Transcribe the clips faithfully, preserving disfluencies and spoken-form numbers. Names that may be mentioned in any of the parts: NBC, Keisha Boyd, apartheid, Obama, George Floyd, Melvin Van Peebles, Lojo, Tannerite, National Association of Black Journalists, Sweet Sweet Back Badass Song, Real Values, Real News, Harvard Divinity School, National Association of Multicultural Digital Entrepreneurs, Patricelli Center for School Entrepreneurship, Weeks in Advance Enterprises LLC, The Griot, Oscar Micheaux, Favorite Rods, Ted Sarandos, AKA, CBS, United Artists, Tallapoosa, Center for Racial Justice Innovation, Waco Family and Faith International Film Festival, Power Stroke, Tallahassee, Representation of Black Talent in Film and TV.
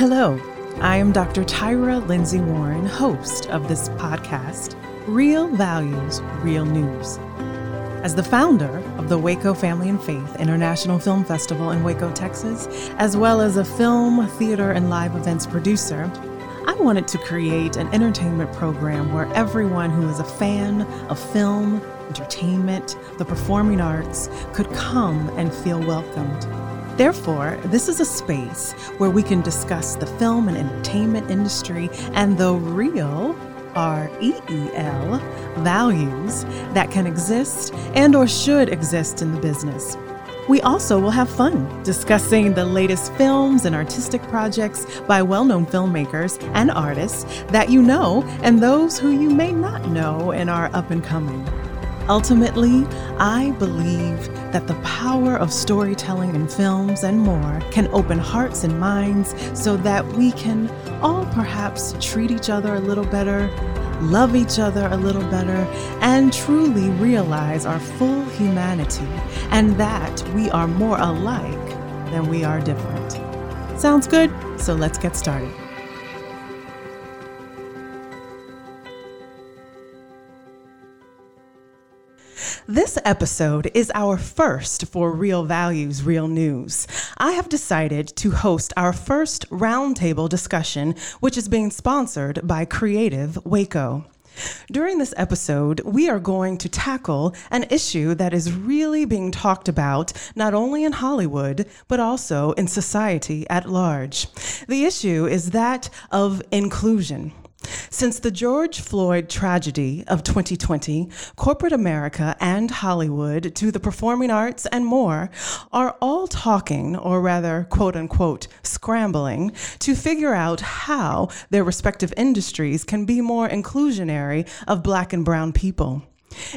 Hello, I am Doctor Tyra Lindsay Warren, host of this podcast, Real Values, Real News. As the founder of the Waco Family and Faith International Film Festival in Waco, Texas, as well as a film, theater, and live events producer, I wanted to create an entertainment program where everyone who is a fan of film, entertainment, the performing arts could come and feel welcomed. Therefore, this is a space where we can discuss the film and entertainment industry and the real R E E L values that can exist and or should exist in the business. We also will have fun discussing the latest films and artistic projects by well-known filmmakers and artists that you know and those who you may not know and are up and coming. Ultimately, I believe that the power of storytelling in films and more can open hearts and minds so that we can all perhaps treat each other a little better, love each other a little better, and truly realize our full humanity and that we are more alike than we are different. Sounds good? So let's get started. This episode is our first for Real Values, Real News. I have decided to host our first roundtable discussion, which is being sponsored by Creative Waco. During this episode, we are going to tackle an issue that is really being talked about not only in Hollywood, but also in society at large. The issue is that of inclusion. Since the George Floyd tragedy of twenty twenty, corporate America and Hollywood to the performing arts and more are all talking, or rather, quote unquote, scrambling to figure out how their respective industries can be more inclusionary of Black and brown people.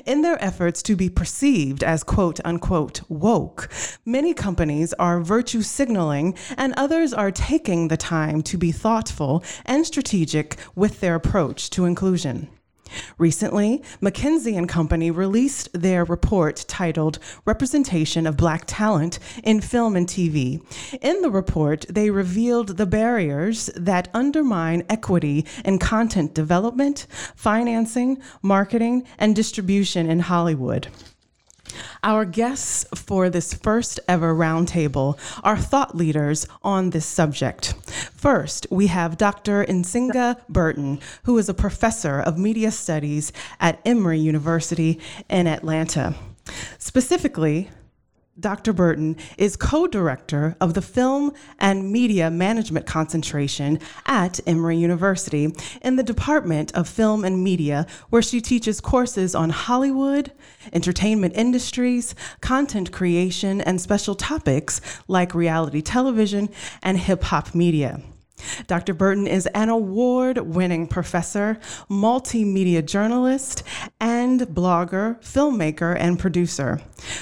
In their efforts to be perceived as quote unquote woke, many companies are virtue signaling and others are taking the time to be thoughtful and strategic with their approach to inclusion. Recently, McKinsey and Company released their report titled Representation of Black Talent in Film and T V. In the report, they revealed the barriers that undermine equity in content development, financing, marketing, and distribution in Hollywood. Our guests for this first ever roundtable are thought leaders on this subject. First, we have Doctor Nsenga Burton, who is a professor of media studies at Emory University in Atlanta. Specifically, Doctor Burton is co-director of the Film and Media Management Concentration at Emory University in the Department of Film and Media, where she teaches courses on Hollywood, entertainment industries, content creation, and special topics like reality television and hip-hop media. Doctor Burton is an award-winning professor, multimedia journalist, and blogger, filmmaker, and producer.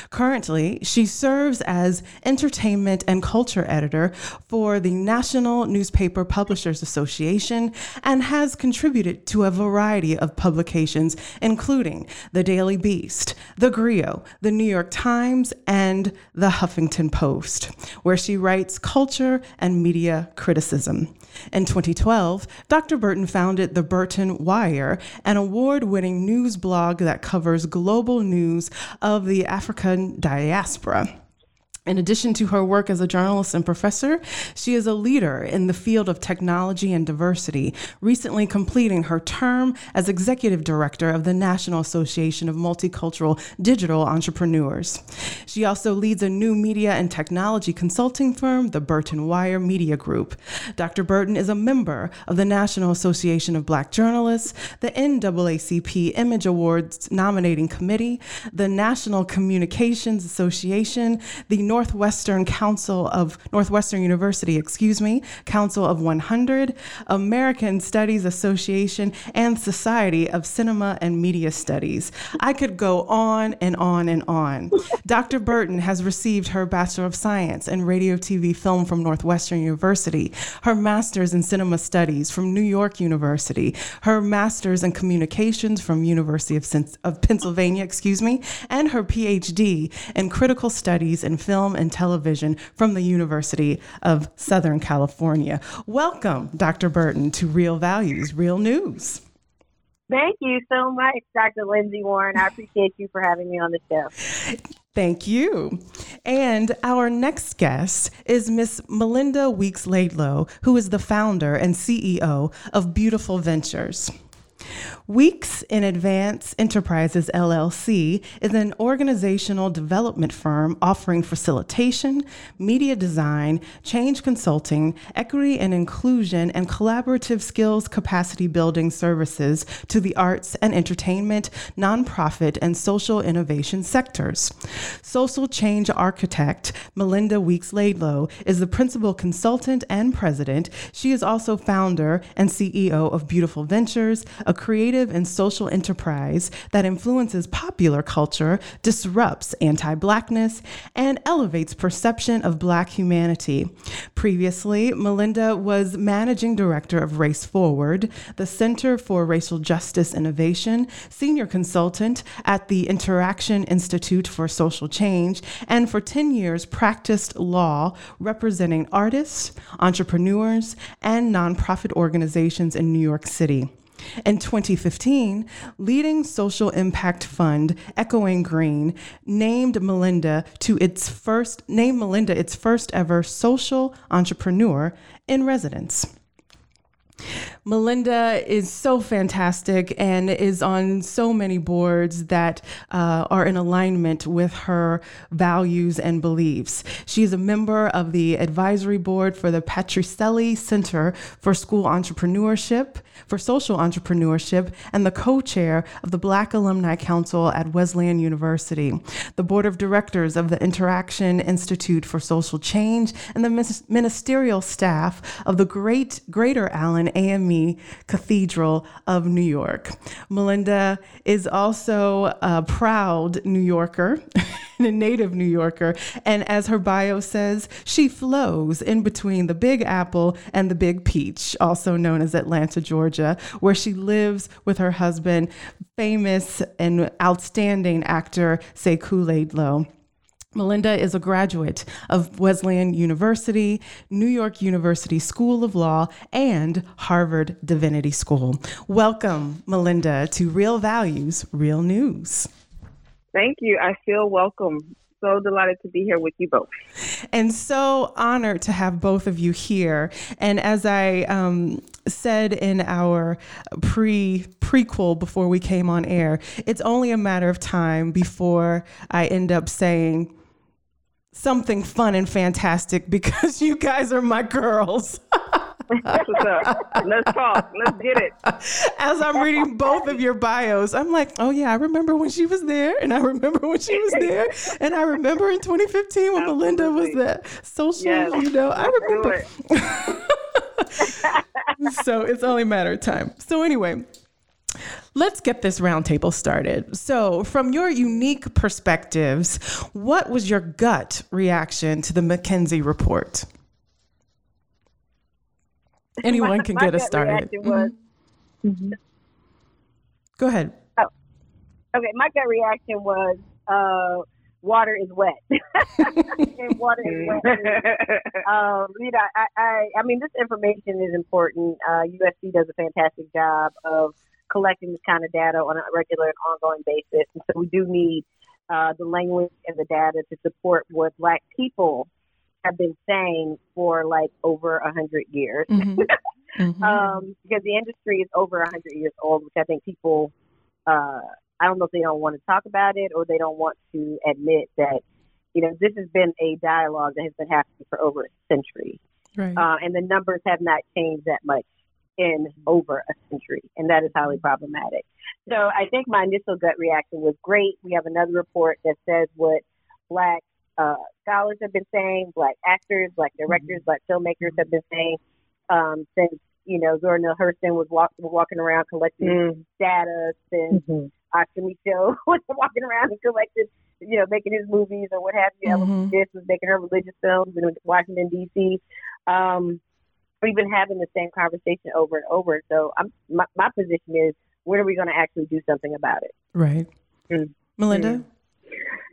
Currently, she serves as entertainment and culture editor for the National Newspaper Publishers Association and has contributed to a variety of publications, including The Daily Beast, The Griot, The New York Times, and The Huffington Post, where she writes culture and media criticism. In twenty twelve, Doctor Burton founded the Burton Wire, an award-winning news blog that covers global news of the African diaspora. In addition to her work as a journalist and professor, she is a leader in the field of technology and diversity, recently completing her term as executive director of the National Association of Multicultural Digital Entrepreneurs. She also leads a new media and technology consulting firm, the Burton Wire Media Group. Doctor Burton is a member of the National Association of Black Journalists, the N double A C P Image Awards Nominating Committee, the National Communications Association, the Northwestern Council of Northwestern University, excuse me, Council of one hundred, American Studies Association, and Society of Cinema and Media Studies. I could go on and on and on. Doctor Burton has received her Bachelor of Science in Radio, T V, Film from Northwestern University, her Master's in Cinema Studies from New York University, her Master's in Communications from University of, of Pennsylvania, excuse me, and her P H D in Critical Studies in Film Film and Television from the University of Southern California. Welcome, Doctor Burton, to Real Values, Real News. Thank you so much, Doctor Lindsay Warren. I appreciate you for having me on the show. Thank you. And our next guest is Miz Melinda Weeks-Laidlaw, who is the founder and C E O of Beautiful Ventures. Weeks in Advance Enterprises, L L C, is an organizational development firm offering facilitation, media design, change consulting, equity and inclusion, and collaborative skills capacity building services to the arts and entertainment, nonprofit, and social innovation sectors. Social change architect Melinda Weeks-Laidlaw is the principal consultant and president. She is also founder and C E O of Beautiful Ventures, a creative and social enterprise that influences popular culture, disrupts anti-Blackness, and elevates perception of Black humanity. Previously, Melinda was managing director of Race Forward, the Center for Racial Justice Innovation, senior consultant at the Interaction Institute for Social Change, and for ten years practiced law representing artists, entrepreneurs, and nonprofit organizations in New York City. In twenty fifteen, leading social impact fund Echoing Green named Melinda to its first named Melinda its first ever social entrepreneur in residence. Melinda is so fantastic and is on so many boards that uh, are in alignment with her values and beliefs. She is a member of the advisory board for the Patricelli Center for School Entrepreneurship, for Social Entrepreneurship, and the co-chair of the Black Alumni Council at Wesleyan University, the board of directors of the Interaction Institute for Social Change, and the ministerial staff of the Great Greater Allen A M E Cathedral of New York. Melinda is also a proud New Yorker, a native New Yorker, and as her bio says, she flows in between the Big Apple and the Big Peach, also known as Atlanta, Georgia, where she lives with her husband, famous and outstanding actor Sekou Laidlaw. Melinda is a graduate of Wesleyan University, New York University School of Law, and Harvard Divinity School. Welcome, Melinda, to Real Values, Real News. Thank you. I feel welcome. So delighted to be here with you both. And so honored to have both of you here. And as I um, said in our pre prequel before we came on air, it's only a matter of time before I end up saying something fun and fantastic because you guys are my girls. That's what's up. Let's talk. Let's get it. As I'm reading both of your bios, I'm like, oh yeah, I remember when she was there, and I remember when she was there, and I remember in twenty fifteen when Absolutely. Melinda was the social, yes. you know, I remember. So it's only a matter of time. So anyway, let's get this roundtable started. So from your unique perspectives, what was your gut reaction to the McKinsey report? Anyone my, can my get us started. Was, mm-hmm. Go ahead. Oh, okay, my gut reaction was uh, water is wet. And water is wet. um, you know, I, I, I mean, this information is important. Uh, U S C does a fantastic job of collecting this kind of data on a regular and ongoing basis, and so we do need uh, the language and the data to support what Black people have been saying for like over a hundred years mm-hmm. Mm-hmm. um, because the industry is over a hundred years old, which I think people, uh, I don't know if they don't want to talk about it or they don't want to admit that, you know, this has been a dialogue that has been happening for over a century. Right. Uh, and the numbers have not changed that much in over a century. And that is highly problematic. So I think my initial gut reaction was great. We have another report that says what Black Uh, scholars have been saying, Black actors, Black directors, Black filmmakers have been saying um, since, you know, Zora Neale Hurston was walk- walking around collecting mm. data, since mm-hmm. Oscar Micheaux was walking around and collecting, you know, making his movies or what have you. Mm-hmm. This was making her religious films in Washington, D C. Um, we've been having the same conversation over and over. So I'm, my, my position is, when are we going to actually do something about it? Right. Mm. Melinda? Mm.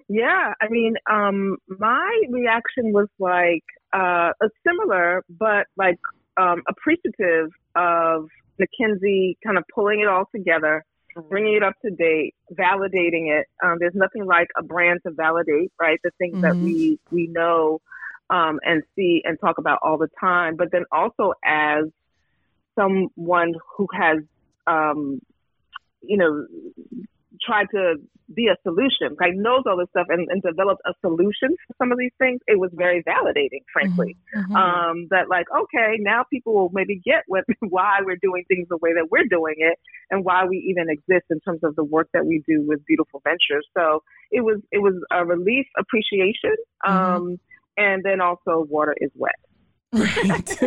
Yeah, I mean, um, my reaction was like uh, a similar, but like um, appreciative of McKinsey kind of pulling it all together, bringing it up to date, validating it. Um, there's nothing like a brand to validate, right? The things mm-hmm. that we we know um, and see and talk about all the time. But then also as someone who has, um, you know, tried to be a solution, like knows all this stuff and, and developed a solution for some of these things, it was very validating, frankly. Mm-hmm. Um, that like, okay, now people will maybe get what, why we're doing things the way that we're doing it and why we even exist in terms of the work that we do with Beautiful Ventures. So it was, it was a relief, appreciation, um, mm-hmm. and then also water is wet. Right. Right.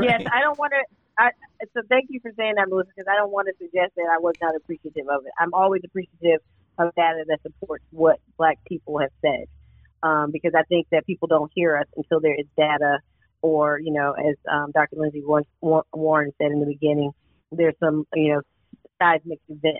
Yes, I don't want to... I, so thank you for saying that, Melissa, because I don't want to suggest that I was not appreciative of it. I'm always appreciative of data that supports what Black people have said, um, because I think that people don't hear us until there is data or, you know, as um, Doctor Lindsay Warren said in the beginning, there's some, you know, seismic event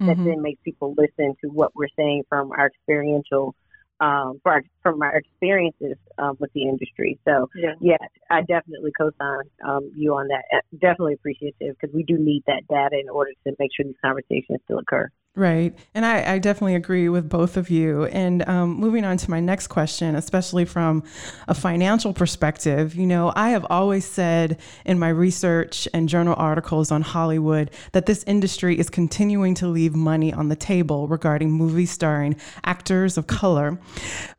that mm-hmm. then makes people listen to what we're saying from our experiential Um, for our, from our experiences um, with the industry. So, yeah, yeah I definitely co-sign um, you on that. I'm definitely appreciative because we do need that data in order to make sure these conversations still occur. Right. And I, I definitely agree with both of you. And um, moving on to my next question, especially from a financial perspective, you know, I have always said in my research and journal articles on Hollywood that this industry is continuing to leave money on the table regarding movies starring actors of color,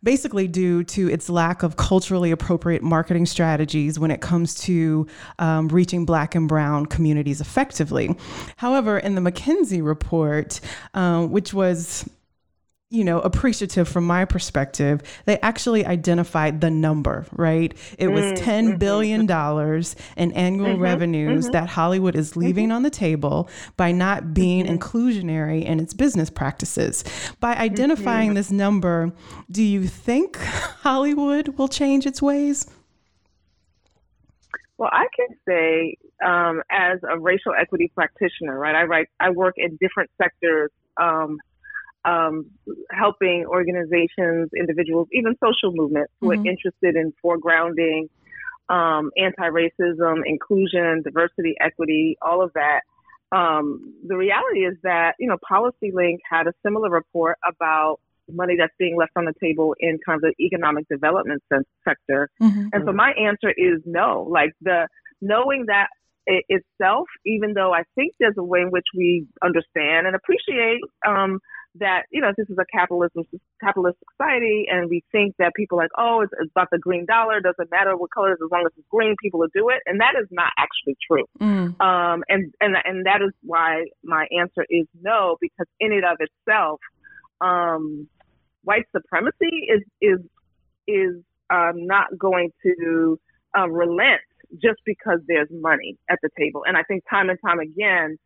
basically due to its lack of culturally appropriate marketing strategies when it comes to um, reaching Black and brown communities effectively. However, in the McKinsey report, um, which was, you know, appreciative from my perspective, they actually identified the number, right? It was ten billion dollars in annual mm-hmm. revenues mm-hmm. that Hollywood is leaving mm-hmm. on the table by not being mm-hmm. inclusionary in its business practices. By identifying mm-hmm. this number, do you think Hollywood will change its ways? Well, I can say um, as a racial equity practitioner, right? I write, I work in different sectors, um, Um, helping organizations, individuals, even social movements who mm-hmm. are interested in foregrounding, um, anti-racism, inclusion, diversity, equity, all of that. Um, the reality is that, you know, PolicyLink had a similar report about money that's being left on the table in kind of the economic development se- sector. Mm-hmm. And so my answer is no. Like the knowing that it itself, even though I think there's a way in which we understand and appreciate um, that, you know, this is a capitalism, capitalist society, and we think that people are like, oh, it's, it's about the green dollar, doesn't matter what color, as long as it's green, people will do it. And that is not actually true. Mm. Um, and, and, and that is why my answer is no, because in and of itself, um, white supremacy is, is, is um, not going to uh, relent just because there's money at the table. And I think time and time again,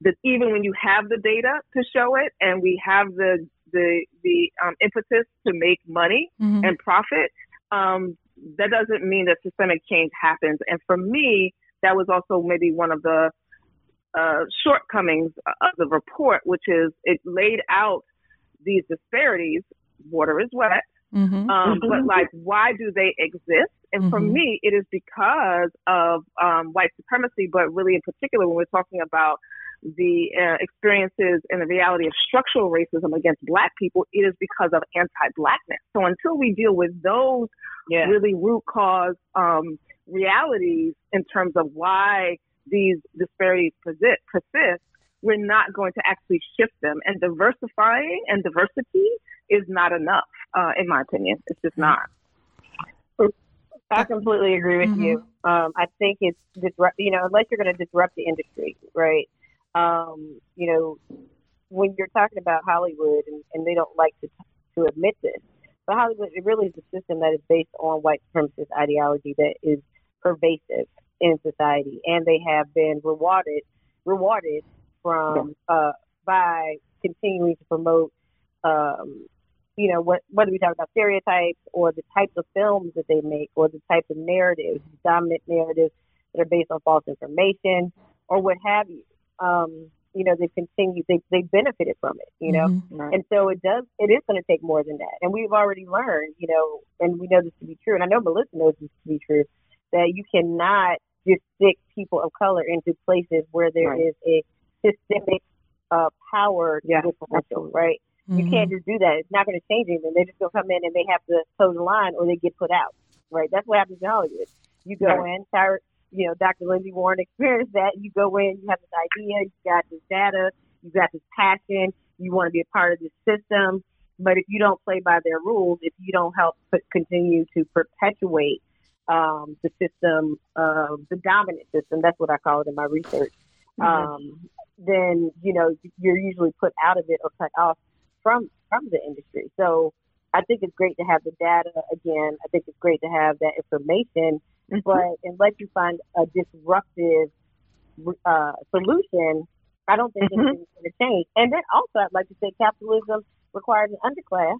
that even when you have the data to show it and we have the the, the um, impetus to make money mm-hmm. and profit, um, that doesn't mean that systemic change happens. And for me, that was also maybe one of the uh, shortcomings of the report, which is it laid out these disparities, water is wet, mm-hmm. Um, mm-hmm. but like, why do they exist? And mm-hmm. for me, it is because of um, white supremacy, but really in particular, when we're talking about the uh, experiences and the reality of structural racism against Black people, it is because of anti-Blackness. So until we deal with those yeah. really root cause um, realities in terms of why these disparities persist, persist, we're not going to actually shift them. And diversifying and diversity is not enough, uh, in my opinion. It's just not. I completely agree with mm-hmm. you. Um, I think it's, disrupt, you know, unless you're going to disrupt the industry, right? Um, you know, when you're talking about Hollywood, and, and they don't like to to admit this, but Hollywood, it really is a system that is based on white supremacist ideology that is pervasive in society, and they have been rewarded rewarded from uh, by continuing to promote, um, you know, what, whether we talk about stereotypes or the types of films that they make or the types of narratives, dominant narratives that are based on false information or what have you. Um, you know, they've continued, they, they've benefited from it, you know. Mm-hmm. Right. And so it does, it is going to take more than that. And we've already learned, you know, and we know this to be true. And I know Melissa knows this to be true, that you cannot just stick people of color into places where there right. is a systemic uh, power yeah, differential, right? Mm-hmm. You can't just do that. It's not going to change anything. They're just going to come in and they have to close the line or they get put out, right? That's what happens in Hollywood. You go right. in, Tyra, you know, Doctor Lindsay Warren experienced that. You go in, you have this idea, you got this data, you got this passion, you want to be a part of this system. But if you don't play by their rules, if you don't help put, continue to perpetuate um, the system, uh, the dominant system, that's what I call it in my research, mm-hmm. um, then, you know, you're usually put out of it or cut off from, from the industry. So I think it's great to have the data again. I think it's great to have that information, mm-hmm. but unless you find a disruptive uh, solution, I don't think mm-hmm. anything's going to change. And then also, I'd like to say capitalism requires an underclass,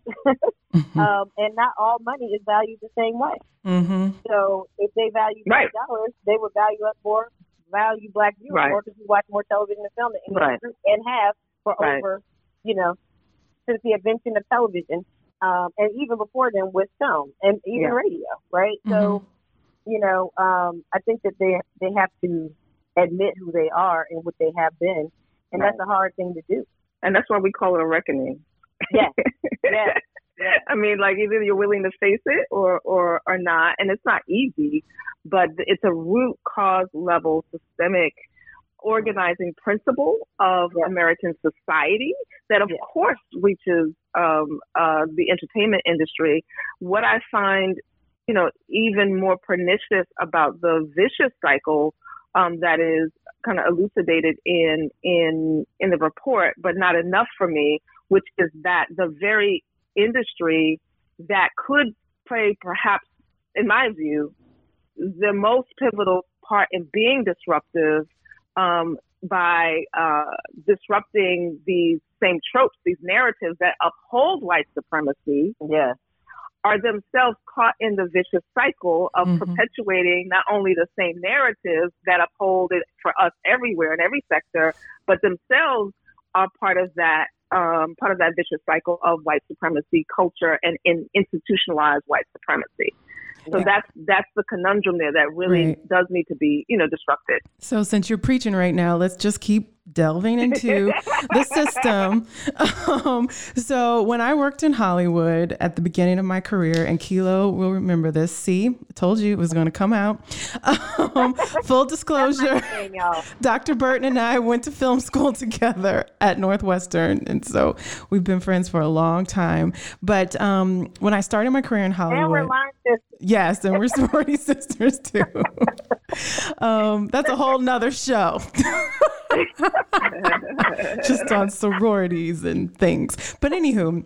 mm-hmm. um, and not all money is valued the same way. Mm-hmm. So if they value right. dollars, they would value us more, value Black viewers right. more because we watch more television and film than right. and have for right. over, you know, since the invention of television. Um, and even before then with film and even yeah. radio, right? Mm-hmm. So, you know, um, I think that they they have to admit who they are and what they have been, and right. that's a hard thing to do. And that's why we call it a reckoning. Yeah, yeah. yeah. I mean, like either you're willing to face it or, or, or not, and it's not easy, but it's a root cause level systemic organizing principle of yeah. American society that, of yeah. course, reaches Um, uh, the entertainment industry. What I find, you know, even more pernicious about the vicious cycle um, that is kind of elucidated in in in the report, but not enough for me, which is that the very industry that could play, perhaps, in my view, the most pivotal part in being disruptive um, by uh, disrupting these same tropes, these narratives that uphold white supremacy, yes. are themselves caught in the vicious cycle of mm-hmm. perpetuating not only the same narratives that uphold it for us everywhere in every sector, but themselves are part of that um, part of that vicious cycle of white supremacy culture and, and institutionalized white supremacy. So yeah. that's that's the conundrum there that really right. does need to be, you know, disrupted. So since you're preaching right now, let's just keep delving into the system. Um, so when I worked in Hollywood at the beginning of my career, and Kilo will remember this. See, told you it was going to come out. Um, full disclosure, thing, Doctor Burton and I went to film school together at Northwestern. And so we've been friends for a long time. But um, when I started my career in Hollywood. And we're line sisters. Yes, and we're sorority sisters too. Um, that's a whole nother show. Just on sororities and things. But anywho,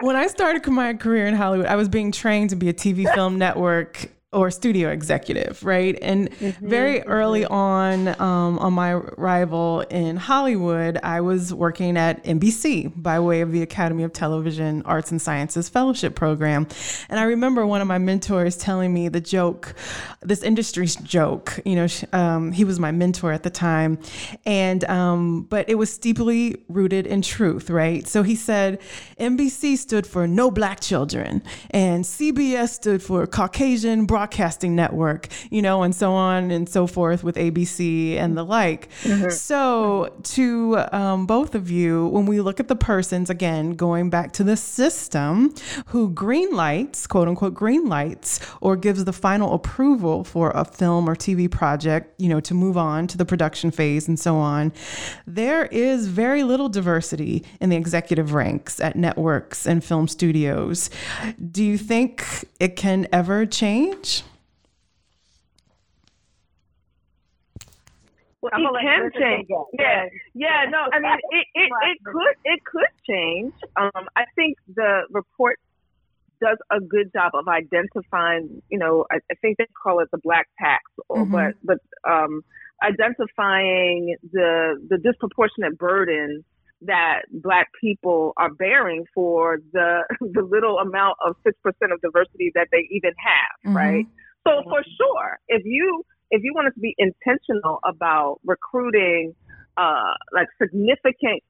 when I started my career in Hollywood, I was being trained to be a T V film network or studio executive, right? And mm-hmm, very early mm-hmm. on, um, on my arrival in Hollywood, I was working at N B C by way of the Academy of Television Arts and Sciences Fellowship Program. And I remember one of my mentors telling me the joke, this industry's joke, you know, um, he was my mentor at the time. And, um, but it was steeply rooted in truth, right? So he said, N B C stood for no Black children, and C B S stood for Caucasian broadcasting Broadcasting network, you know, and so on and so forth with A B C and the like. Mm-hmm. So to um, both of you, when we look at the persons, again, going back to the system who green lights, quote unquote, green lights or gives the final approval for a film or T V project, you know, to move on to the production phase and so on, there is very little diversity in the executive ranks at networks and film studios. Do you think it can ever change? Well, it can change. Yeah, yeah. No, I mean, it, it, it could it could change. Um, I think the report does a good job of identifying. You know, I, I think they call it the Black tax, or mm-hmm. but but um, identifying the the disproportionate burden that Black people are bearing for the the little amount of six percent of diversity that they even have, mm-hmm. right? So mm-hmm. for sure, if you if you want to be intentional about recruiting uh, like significant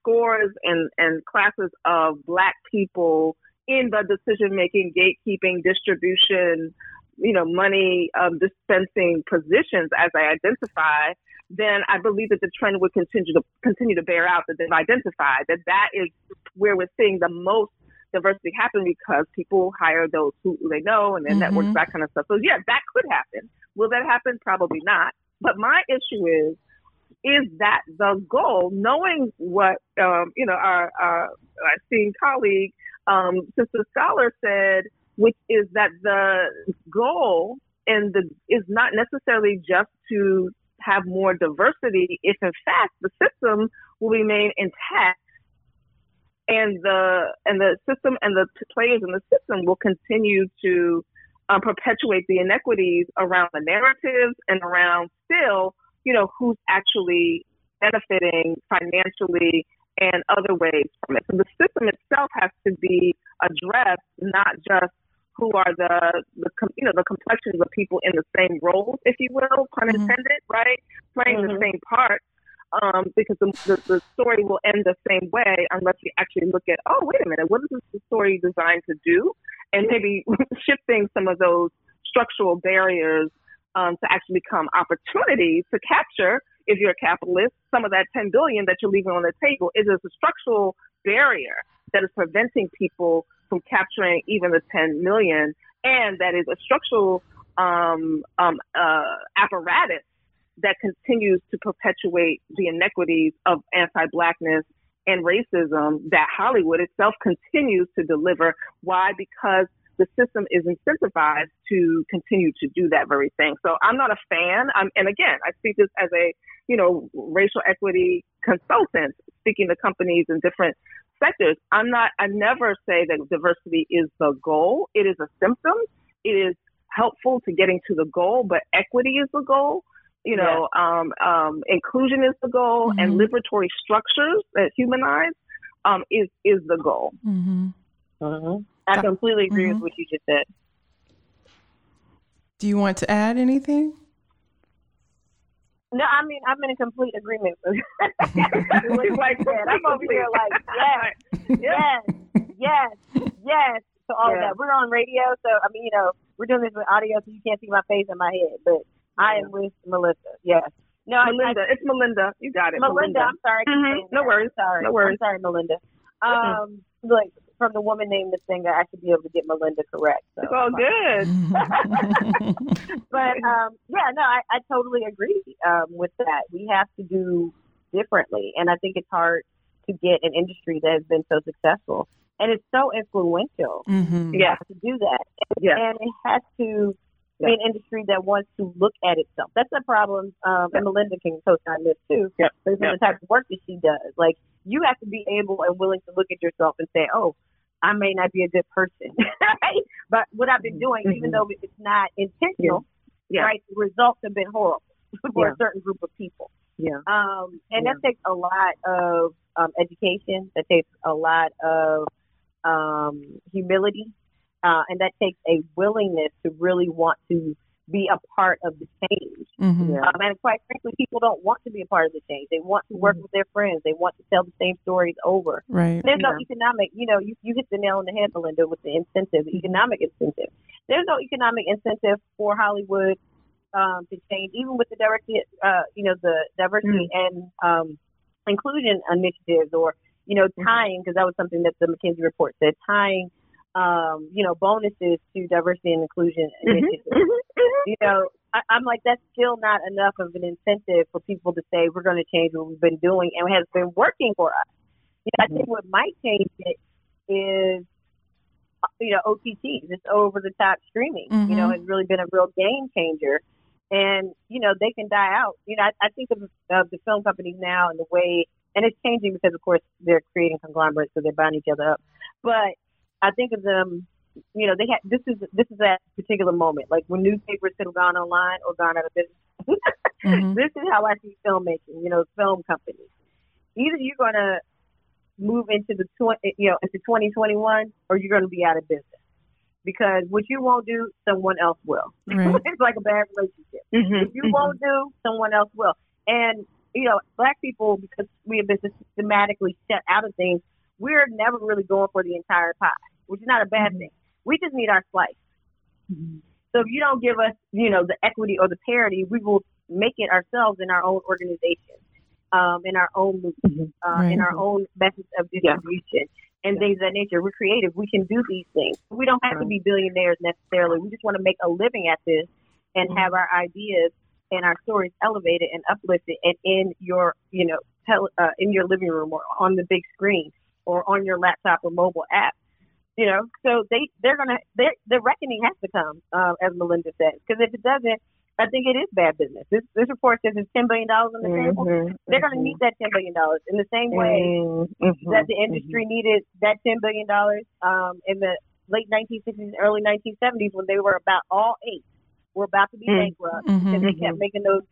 scores and, and classes of Black people in the decision-making, gatekeeping, distribution, you know, money um, dispensing positions as they identify, then I believe that the trend would continue to continue to bear out that they've identified, that that is where we're seeing the most diversity happen because people hire those who they know and their mm-hmm. networks, that kind of stuff. So yeah, that could happen. Will that happen? Probably not. But my issue is, is that the goal? Knowing what, um, you know, our, our esteemed colleague, um, Sister Scholar said, which is that the goal and the is not necessarily just to have more diversity if in fact the system will remain intact and the and the system and the players in the system will continue to uh, perpetuate the inequities around the narratives and around still, you know, who's actually benefiting financially and other ways from it. So the system itself has to be addressed, not just who are the, the you know, the complexions of people in the same roles, if you will, pun mm-hmm. intended, right? Playing mm-hmm. the same part, um, because the, the, the story will end the same way unless you actually look at, oh, wait a minute, what is this story designed to do? And maybe shifting some of those structural barriers um, to actually become opportunities to capture, if you're a capitalist, some of that ten billion dollars that you're leaving on the table is a structural barrier that is preventing people from capturing even the ten million dollars, and that is a structural um, um, uh, apparatus that continues to perpetuate the inequities of anti-Blackness and racism that Hollywood itself continues to deliver. Why? Because the system is incentivized to continue to do that very thing. So I'm not a fan. I'm, and again, I speak this as a, you know, racial equity consultant, speaking to companies in different sectors. I'm not, I never say that diversity is the goal. It is a symptom. It is helpful to getting to the goal, but equity is the goal. You know, yeah. um, um, inclusion is the goal, mm-hmm. and liberatory structures that humanize um, is, is the goal. Mm-hmm. Uh-huh. I completely agree mm-hmm. with what you just said. Do you want to add anything? No, I mean, I'm in a complete agreement with what you like said. I'm over here like, yes, yes, yes, yes to all yeah. of that. We're on radio, so, I mean, you know, we're doing this with audio, so you can't see my face and my head, but yeah. I am with Melissa, yes. No, Melinda, I, it's Melinda. You got it, Melinda. Melinda, I'm sorry. Mm-hmm. No worries. Sorry. No worries. I'm sorry, Melinda. Um, mm-hmm. like, from the woman named Nsenga, I should be able to get Melinda correct. So. It's all good. But um, yeah, no, I, I totally agree um, with that. We have to do differently. And I think it's hard to get an industry that has been so successful. And it's so influential. Mm-hmm. Yeah. To do that. And, yeah. and it has to yeah. be an industry that wants to look at itself. That's the problem. Um, yeah. And Melinda can post on this too. Yeah. But it's yeah. the type of work that she does. Like, you have to be able and willing to look at yourself and say, oh, I may not be a good person, right? But what I've been doing, mm-hmm. even though it's not intentional, yeah. Yeah. right, the results have been horrible for yeah. a certain group of people. Yeah. Um, and yeah. that takes a lot of um, education. That takes a lot of um, humility. Uh, and that takes a willingness to really want to be a part of the change. Mm-hmm. Um, and quite frankly, people don't want to be a part of the change. They want to work mm-hmm. with their friends. They want to tell the same stories over. Right. There's yeah. no economic, you know, you, you hit the nail on the head, Melinda, with the incentive, the economic incentive. There's no economic incentive for Hollywood um, to change, even with the direct, uh, you know, the diversity mm-hmm. and um, inclusion initiatives or, you know, tying, because mm-hmm. that was something that the McKinsey report said, tying, um, you know, bonuses to diversity and inclusion initiatives. Mm-hmm. You know, I, I'm like, that's still not enough of an incentive for people to say we're going to change what we've been doing and has been working for us. You know, mm-hmm. I think what might change it is, you know, O T Ts, it's over-the-top streaming. Mm-hmm. You know, it's really been a real game changer. And, you know, they can die out. You know, I, I think of, of the film companies now and the way, and it's changing because, of course, they're creating conglomerates, so they're buying each other up. But I think of them. You know, they had this is this is that particular moment, like when newspapers could have gone online or gone out of business. mm-hmm. This is how I see filmmaking. You know, film companies. Either you're going to move into the tw- you know into twenty twenty-one, or you're going to be out of business because what you won't do, someone else will. Right. It's like a bad relationship. Mm-hmm. If you mm-hmm. won't do, someone else will. And you know, Black people, because we have been systematically shut out of things, we're never really going for the entire pie, which is not a bad mm-hmm. thing. We just need our slice. Mm-hmm. So if you don't give us, you know, the equity or the parity, we will make it ourselves in our own organization, um, in our own movement, uh, right. in our own methods of distribution yeah. and yeah. things of that nature. We're creative. We can do these things. We don't have right. to be billionaires necessarily. We just want to make a living at this and mm-hmm. have our ideas and our stories elevated and uplifted and in your, you know, tele, uh, in your living room or on the big screen or on your laptop or mobile app. You know, so they, they're going to, the reckoning has to come, uh, as Melinda says, because if it doesn't, I think it is bad business. This, this report says it's ten billion dollars on the mm-hmm, table. They're mm-hmm. going to need that ten billion dollars in the same way mm-hmm, that the industry mm-hmm. needed that ten billion dollars um, in the late nineteen sixties, early nineteen seventies, when they were about all eight were about to be mm-hmm. bankrupt because mm-hmm, they kept making those,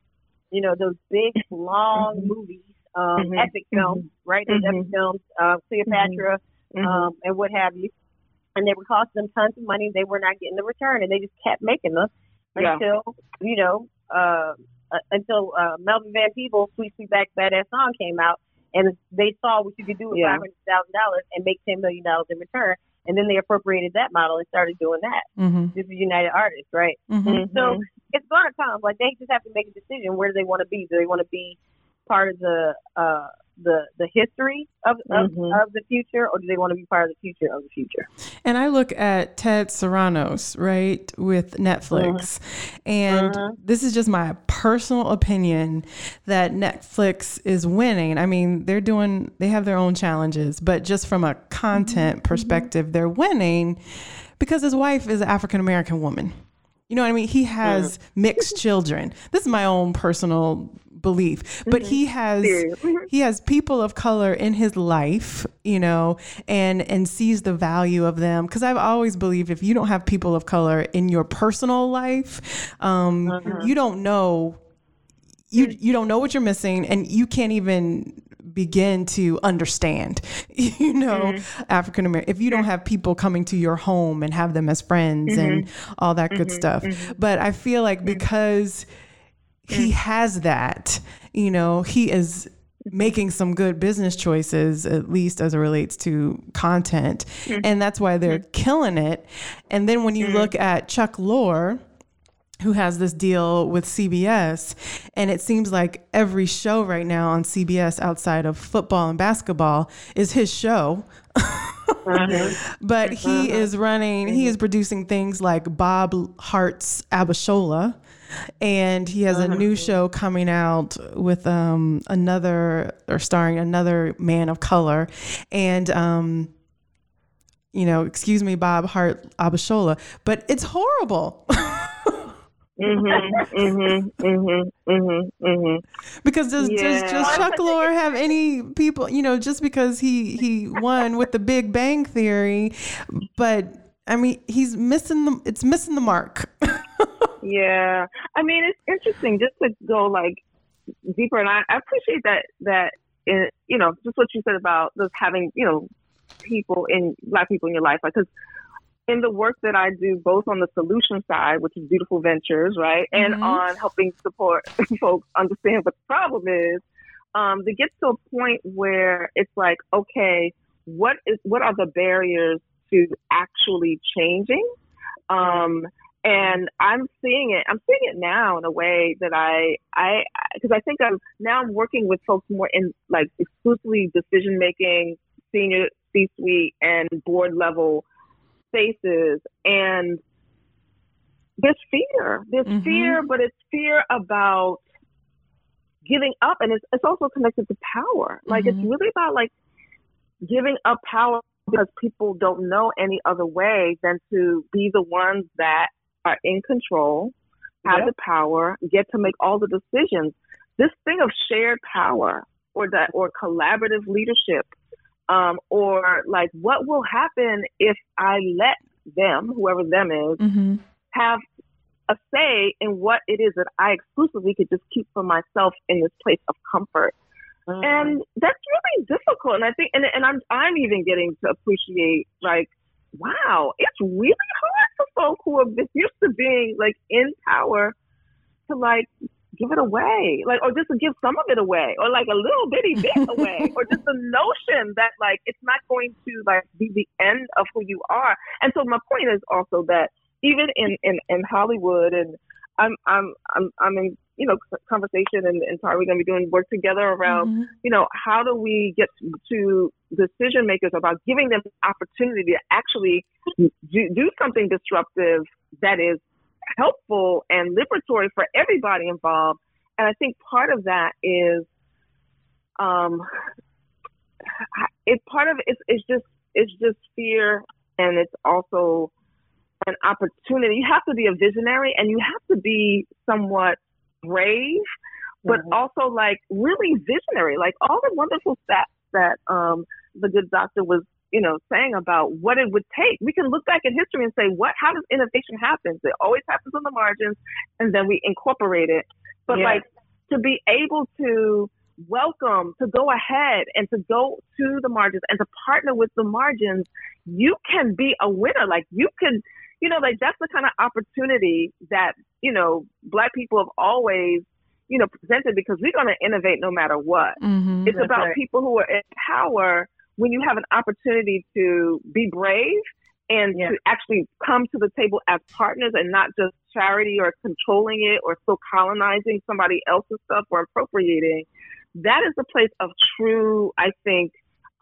you know, those big, long mm-hmm. movies, um, mm-hmm, epic films, mm-hmm, right? Those mm-hmm. epic films, uh, Cleopatra mm-hmm, um, and what have you. And they were costing them tons of money. They were not getting the return, and they just kept making them yeah. until, you know, uh, uh, until uh, Melvin Van Peebles' "Sweet Sweet Back Badass" song came out, and they saw what you could do with yeah. five hundred thousand dollars and make ten million dollars in return. And then they appropriated that model and started doing that. Mm-hmm. This is United Artists, right? Mm-hmm. So it's going to come. Like, they just have to make a decision. Where do they want to be? Do they want to be part of the uh, the the history of of, mm-hmm. of the future, or do they want to be part of the future of the future? And I look at Ted Sarandos, right, with Netflix, mm-hmm. and mm-hmm. this is just my personal opinion that Netflix is winning. I mean, they're doing, they have their own challenges, but just from a content mm-hmm. perspective, mm-hmm. they're winning because his wife is an African American woman. You know what I mean? He has mm-hmm. mixed children. This is my own personal belief, but mm-hmm. he has he has people of color in his life, you know, and and sees the value of them, because I've always believed if you don't have people of color in your personal life, um uh-huh. you don't know you you don't know what you're missing, and you can't even begin to understand, you know, mm-hmm. African American, if you don't have people coming to your home and have them as friends mm-hmm. and all that good mm-hmm. stuff. Mm-hmm. But I feel like because he has that, you know, he is making some good business choices, at least as it relates to content. Mm-hmm. And that's why they're killing it. And then when you mm-hmm. look at Chuck Lorre, who has this deal with C B S, and it seems like every show right now on C B S outside of football and basketball is his show. Uh-huh. But he uh-huh. is running, he is producing things like Bob Hearts Abishola, and he has uh-huh. a new show coming out with um, another, or starring another man of color. And, um, you know, excuse me, Bob Heart Abishola, but it's horrible. Mm-hmm, mm-hmm, mm-hmm, mm-hmm, mm-hmm. Because does, yeah. does, does Chuck Lorre have any people, you know, just because he, he won with the Big Bang Theory, but I mean, he's missing the, it's missing the mark. Yeah. I mean, it's interesting just to go like deeper. And I, I appreciate that, that, it, you know, just what you said about just having, you know, people in Black people in your life, because like, in the work that I do, both on the solution side, which is Beautiful Ventures, right, and mm-hmm. on helping support folks understand what the problem is, um, to get to a point where it's like, okay, what is, what are the barriers to actually changing? Um, and I'm seeing it, I'm seeing it now in a way that I, I, because I think I'm now I'm working with folks more in like exclusively decision making, senior C-suite and board level spaces. And there's fear, there's mm-hmm. fear, but it's fear about giving up. And it's, it's also connected to power. Like mm-hmm. it's really about like giving up power, because people don't know any other way than to be the ones that are in control, have yep. the power, get to make all the decisions. This thing of shared power, or that, or collaborative leadership, um, or like what will happen if I let them, whoever them is, mm-hmm. have a say in what it is that I exclusively could just keep for myself in this place of comfort. And that's really difficult. And I think, and, and I'm, I'm even getting to appreciate like, wow, it's really hard for folk who have been used to being like in power to like give it away, like, or just to give some of it away, or like a little bitty bit away, or just the notion that like it's not going to like be the end of who you are. And so my point is also that even in in, in Hollywood, and I'm I'm I'm I'm in, you know, conversation, and, and Tyra, we're going to be doing work together around, mm-hmm. you know, how do we get to decision makers about giving them the opportunity to actually do, do something disruptive that is helpful and liberatory for everybody involved. And I think part of that is, um, it part of it is just it's just fear, and it's also an opportunity. You have to be a visionary, and you have to be somewhat brave, but mm-hmm. also like really visionary. Like all the wonderful stats that um, the good doctor was, you know, saying about what it would take. We can look back at history and say, what? How does innovation happen? It always happens on the margins, and then we incorporate it. But yes. like to be able to welcome, to go ahead and to go to the margins and to partner with the margins, you can be a winner. Like you can, you know, like that's the kind of opportunity that, you know, Black people have always, you know, presented, because we're going to innovate no matter what. Mm-hmm, it's about right. people who are in power. When you have an opportunity to be brave and yeah. to actually come to the table as partners and not just charity or controlling it or still colonizing somebody else's stuff or appropriating, that is the place of true, I think,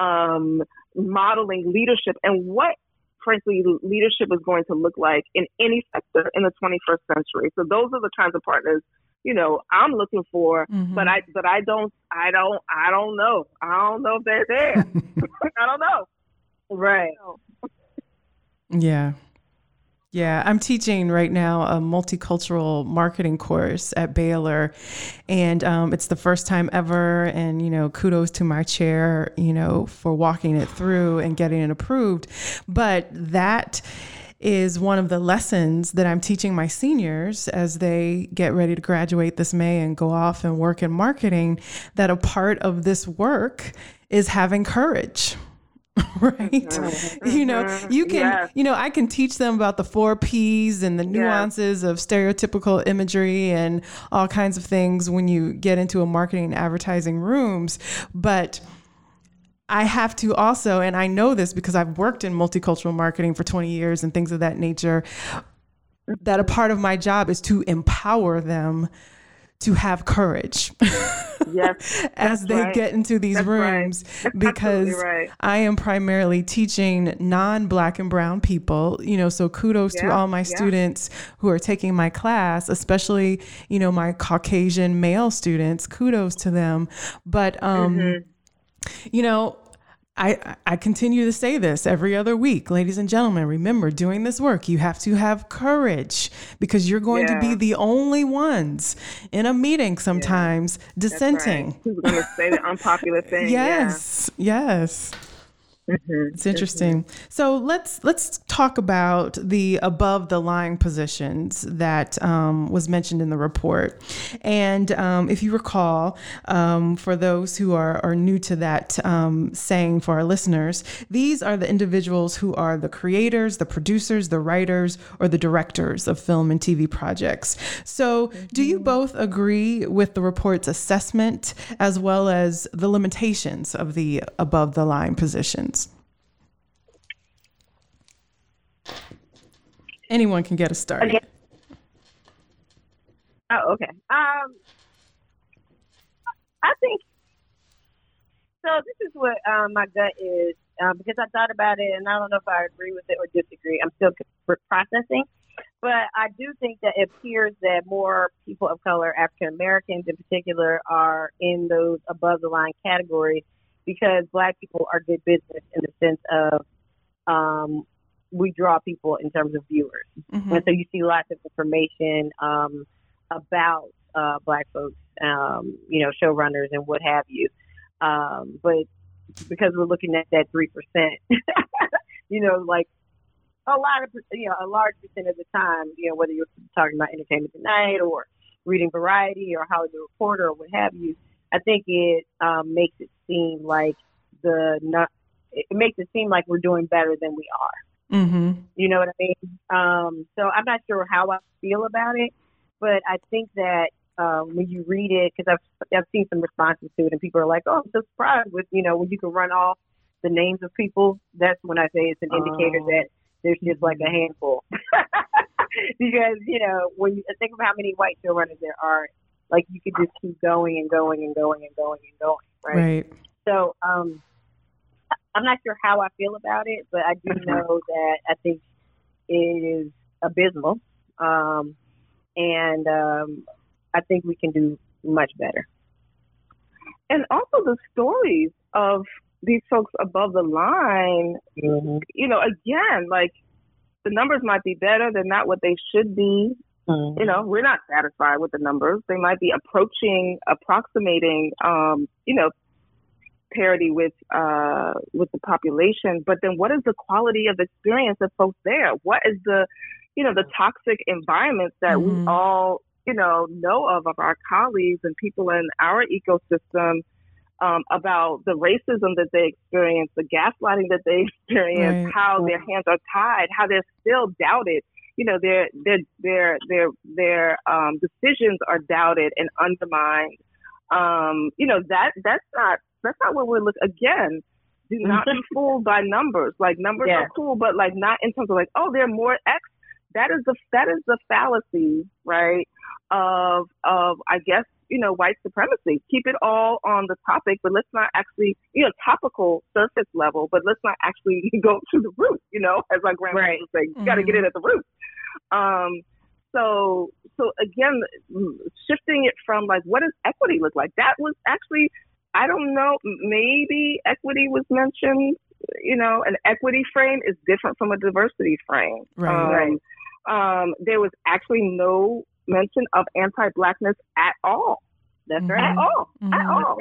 um, modeling leadership and what, frankly, leadership is going to look like in any sector in the twenty-first century. So those are the kinds of partners, you know, I'm looking for, mm-hmm. but I, but I don't, I don't, I don't know. I don't know if they're there. I don't know. Right. Yeah. Yeah. I'm teaching right now a multicultural marketing course at Baylor, and um, it's the first time ever. And, you know, kudos to my chair, you know, for walking it through and getting it approved. But that is one of the lessons that I'm teaching my seniors as they get ready to graduate this May and go off and work in marketing, that a part of this work is having courage. Right. You know, you can, yes. you know, I can teach them about the four P's and the nuances yes. of stereotypical imagery and all kinds of things when you get into a marketing and advertising rooms. But I have to also, and I know this because I've worked in multicultural marketing for twenty years and things of that nature, that a part of my job is to empower them to have courage yes, as they right. get into these that's rooms, right. because right. I am primarily teaching non-Black and Brown people, you know, so kudos yeah, to all my yeah. students who are taking my class, especially, you know, my Caucasian male students, kudos to them. But, um, mm-hmm. you know, I, I continue to say this every other week, ladies and gentlemen, remember, doing this work, you have to have courage, because you're going yeah. to be the only ones in a meeting sometimes yeah. dissenting. Who's going to say the unpopular thing? Yes. Yeah. Yes. Mm-hmm. It's interesting. Mm-hmm. So let's let's talk about the above the line positions that um, was mentioned in the report. And um, if you recall, um, for those who are, are new to that um, saying, for our listeners, these are the individuals who are the creators, the producers, the writers, or the directors of film and T V projects. So mm-hmm. do you both agree with the report's assessment as well as the limitations of the above the line positions? Anyone can get us started. Okay. Oh, okay. Um, I think, so this is what um, my gut is, uh, because I thought about it, and I don't know if I agree with it or disagree. I'm still processing. But I do think that it appears that more people of color, African Americans in particular, are in those above-the-line categories, because Black people are good business in the sense of um, we draw people in terms of viewers. Mm-hmm. And so you see lots of information um, about uh, Black folks, um, you know, showrunners and what have you. Um, but because we're looking at that three percent, you know, like a lot of, you know, a large percent of the time, you know, whether you're talking about Entertainment Tonight or reading Variety or Hollywood Reporter or what have you, I think it um, makes it seem like the not, it makes it seem like we're doing better than we are. Mm-hmm. You know what I mean? Um, so I'm not sure how I feel about it, but I think that um, when you read it, because I've, I've seen some responses to it, and people are like, oh, I'm so surprised with, you know, when you can run off the names of people. That's when I say it's an um, indicator that there's just like a handful. Because, you know, when you think of how many white showrunners there are, like you could just keep going and going and going and going and going, right? Right. So um, I'm not sure how I feel about it, but I do know that I think it is abysmal. Um, and um, I think we can do much better. And also the stories of these folks above the line, mm-hmm. you know, again, like the numbers might be better. They're not what they should be. Mm-hmm. You know, we're not satisfied with the numbers. They might be approaching, approximating, um, you know, parity with uh, with the population. But then what is the quality of experience of folks there? What is the, you know, the toxic environments that mm-hmm. we all, you know, know of, of our colleagues and people in our ecosystem, um, about the racism that they experience, the gaslighting that they experience, right. how their hands are tied, how they're still doubted. You know, their their their their their um, decisions are doubted and undermined. Um, you know, that that's not that's not what we're looking. Again, do not be fooled by numbers. Like numbers yeah. are cool, but like not in terms of like, oh, there are more X. That is the that is the fallacy, right? Of of I guess you know white supremacy. Keep it all on the topic, but let's not actually you know topical surface level, but let's not actually go to the root. You know, as my grandmother right. would say, you got to mm-hmm. get in at the root. Um, so, so again, shifting it from like, what does equity look like? That was actually, I don't know, maybe equity was mentioned, you know, an equity frame is different from a diversity frame. Right. Um, right. Um, there was actually no mention of anti-Blackness at all. That's mm-hmm. right. At all. Mm-hmm. At all.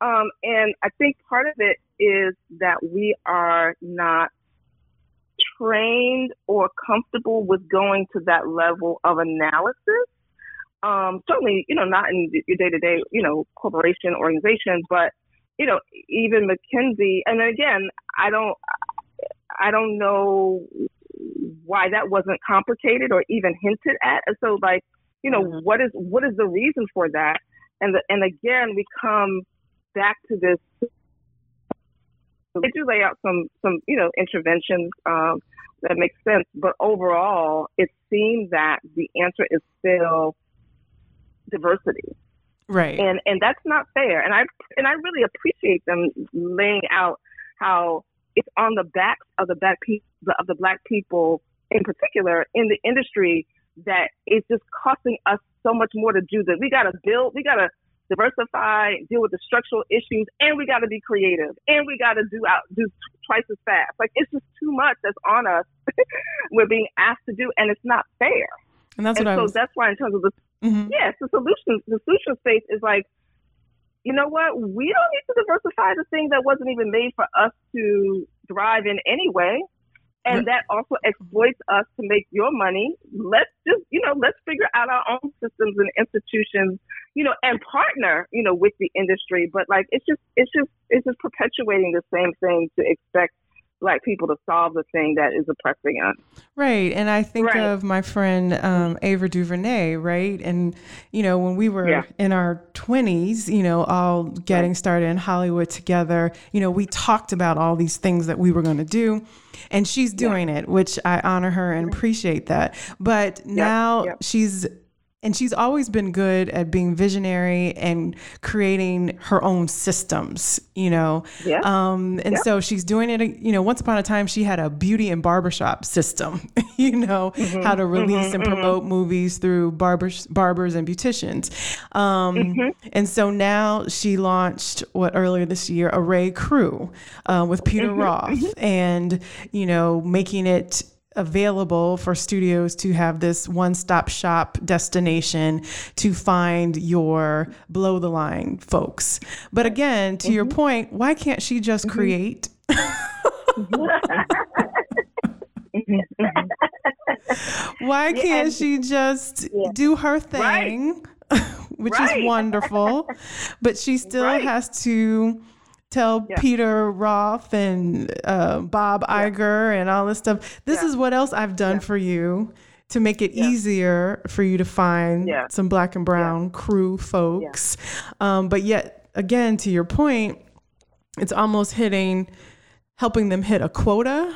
Um, and I think part of it is that we are not trained or comfortable with going to that level of analysis. Um, certainly, you know, not in your day-to-day, you know, corporation, organization, but, you know, even McKinsey. And again, I don't, I don't know why that wasn't complicated or even hinted at. And so, like, you know, mm-hmm. what is what is the reason for that? And the, and again, we come back to this. They do lay out some, some you know, interventions um, that make sense. But overall, it seems that the answer is still diversity. Right. And and that's not fair. And I and I really appreciate them laying out how it's on the backs of the black, pe- of the black people in particular in the industry that it's just costing us so much more to do that. We got to build, we got to diversify, deal with the structural issues, and we got to be creative, and we got to do out do twice as fast. Like, it's just too much that's on us. We're being asked to do, and it's not fair. And that's and what so I was... that's why in terms of the mm-hmm. yes, the solution the solution space is like, you know what? We don't need to diversify the thing that wasn't even made for us to thrive in anyway, and that also exploits us to make your money. Let's just, you know, let's figure out our own systems and institutions, you know, and partner, you know, with the industry. But like, it's just, it's just, it's just perpetuating the same thing to expect Black people to solve the thing that is oppressing us. Right. And I think right. of my friend um, Ava DuVernay, right? And, you know, when we were yeah. in our twenties, you know, all getting right. started in Hollywood together, you know, we talked about all these things that we were going to do. And she's doing yeah. it, which I honor her and appreciate that. But now yep. Yep. she's And she's always been good at being visionary and creating her own systems, you know? Yeah. Um, and yeah. so she's doing it, you know, once upon a time, she had a beauty and barbershop system, you know, mm-hmm. how to release mm-hmm. and promote mm-hmm. movies through barbers, barbers and beauticians. Um, mm-hmm. And so now she launched, what, earlier this year, Array Crew uh, with Peter mm-hmm. Roth mm-hmm. and, you know, making it available for studios to have this one-stop shop destination to find your below the line folks. But again, to mm-hmm. your point, why can't she just mm-hmm. create? Why can't yeah. she just yeah. do her thing, right. which right. is wonderful, but she still right. has to tell yeah. Peter Roth and uh, Bob yeah. Iger and all this stuff. This yeah. is what else I've done yeah. for you. to make it yeah. easier for you to find yeah. some Black and brown yeah. crew folks. Yeah. Um, but yet again, to your point, it's almost hitting, helping them hit a quota,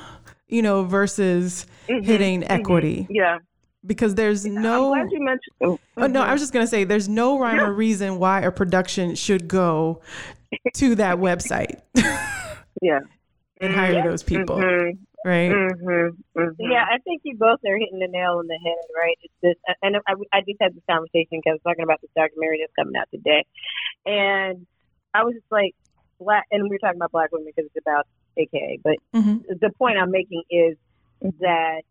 you know, versus mm-hmm. hitting mm-hmm. equity. Yeah. Because there's yeah, no, I'm glad you mentioned, oh, mm-hmm. oh, no, I was just going to say, there's no rhyme yeah. or reason why a production should go to that website. yeah. And hire yeah. those people. Mm-hmm. Right. Mm-hmm. Mm-hmm. Yeah, I think you both are hitting the nail on the head, right? It's this, and I, I just had this conversation because I was talking about this documentary that's coming out today, and I was just like, black, and we were talking about Black women because it's about A K A. But mm-hmm. the point I'm making is that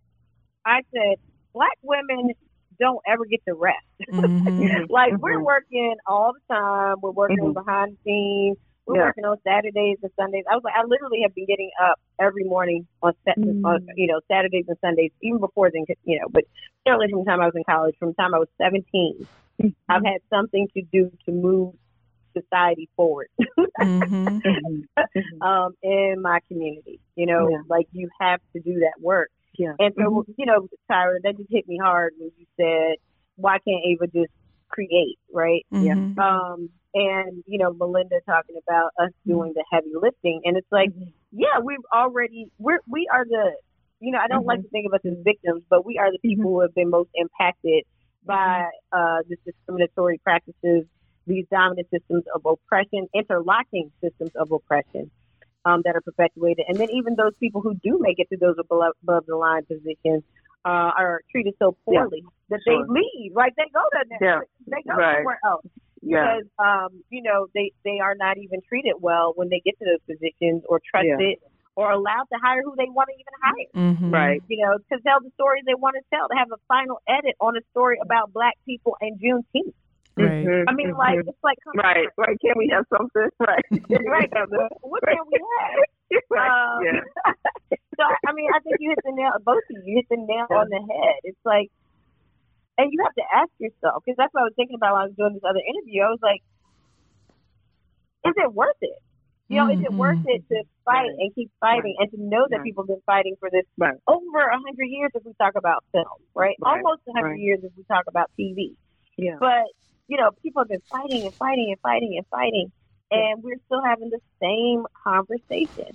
I said Black women don't ever get to rest. Mm-hmm. Like mm-hmm. we're working all the time. We're working mm-hmm. behind the scenes. We're yeah. working on Saturdays and Sundays. I was like, I literally have been getting up every morning on, mm. on you know, Saturdays and Sundays, even before then, you know, but certainly from the time I was in college, from the time I was seventeen, mm-hmm. I've had something to do to move society forward mm-hmm. mm-hmm. um, in my community, you know, yeah. like you have to do that work. Yeah. And so, mm-hmm. you know, Tyra, that just hit me hard when you said, why can't Ava just create, right? Mm-hmm. Yeah. Um, And, you know, Melinda talking about us doing the heavy lifting. And it's like, mm-hmm. yeah, we've already, we're, we are the, you know, I don't mm-hmm. like to think of us as victims, but we are the people mm-hmm. who have been most impacted by uh, the discriminatory practices, these dominant systems of oppression, interlocking systems of oppression um, that are perpetuated. And then even those people who do make it to those above, above the line positions uh, are treated so poorly yeah. that sure. they leave, right? They go to Netflix. Yeah. They go right. somewhere else. Because, yeah. um, you know, they, they are not even treated well when they get to those positions or trusted yeah. or allowed to hire who they want to even hire. Mm-hmm. Right. You know, to tell the story they want to tell, to have a final edit on a story about Black people and Juneteenth. Right. Mm-hmm. I mean, mm-hmm. like, it's like, come right. on. Right. Can we have something? Right. right. What can we have? Right. Um, yeah. So, I mean, I think you hit the nail, both of you hit the nail yeah. on the head. It's like, and you have to ask yourself, because that's what I was thinking about when I was doing this other interview. I was like, is it worth it? You know, mm-hmm. is it worth it to fight right. and keep fighting right. and to know that right. people have been fighting for this right. over one hundred years if we talk about film, right? right. Almost one hundred right. years if we talk about T V. Yeah. But, you know, people have been fighting and fighting and fighting and fighting, and we're still having the same conversation.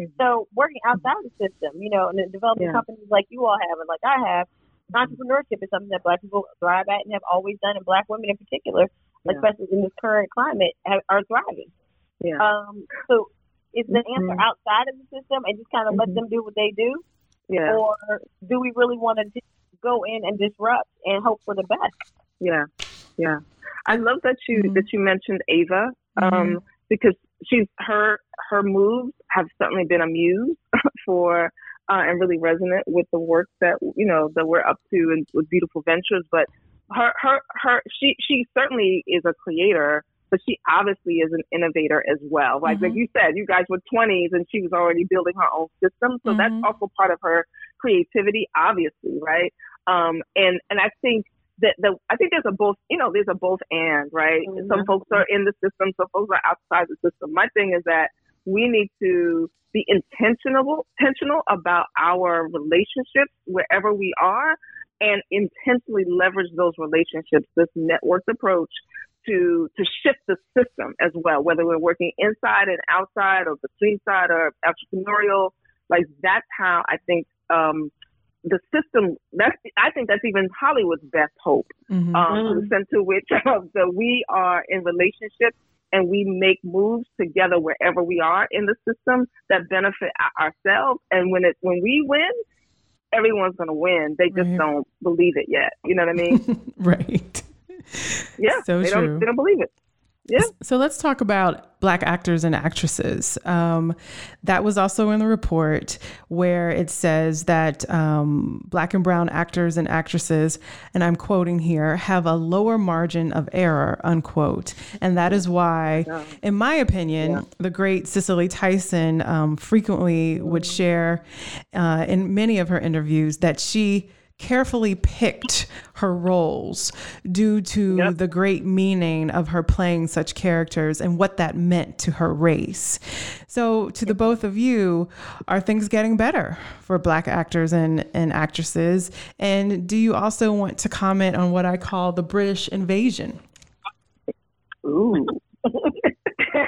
Mm-hmm. So working outside mm-hmm. the system, you know, and developing yeah. companies like you all have and like I have, entrepreneurship is something that Black people thrive at and have always done, and Black women in particular, yeah. especially in this current climate, have, are thriving. Yeah. Um, so is the mm-hmm. answer outside of the system and just kind of mm-hmm. let them do what they do? Yeah. Or do we really want to go in and disrupt and hope for the best? Yeah, yeah. I love that you mm-hmm. that you mentioned Ava um, mm-hmm. because she's her her moves have certainly been a muse for Uh, and really resonant with the work that, you know, that we're up to and with Beautiful Ventures. But her, her, her, she, she certainly is a creator, but she obviously is an innovator as well. Like, mm-hmm. like you said, you guys were twenties and she was already building her own system. So mm-hmm. that's also part of her creativity, obviously. Right. Um, and, and I think that the, I think there's a both, you know, there's a both and, right. Mm-hmm. Some folks are in the system. Some folks are outside the system. My thing is that we need to be intentional, intentional about our relationships wherever we are, and intentionally leverage those relationships, this networked approach to to shift the system as well, whether we're working inside and outside or between side or entrepreneurial. Like that's how I think um, the system, that's, I think that's even Hollywood's best hope, mm-hmm. um, to the sense to which that we are in relationships and we make moves together wherever we are in the system that benefit ourselves. And when it when we win, everyone's going to win. They just right. don't believe it yet. You know what I mean? right. Yeah. So they true. Don't, they don't believe it. Yeah. So let's talk about Black actors and actresses. Um, that was also in the report where it says that um, Black and brown actors and actresses, and I'm quoting here, have a lower margin of error, unquote. And that is why, yeah. in my opinion, yeah. the great Cicely Tyson um, frequently would share uh, in many of her interviews that she carefully picked her roles due to yep. the great meaning of her playing such characters and what that meant to her race. So to the both of you, are things getting better for Black actors and, and actresses? And do you also want to comment on what I call the British invasion? Ooh.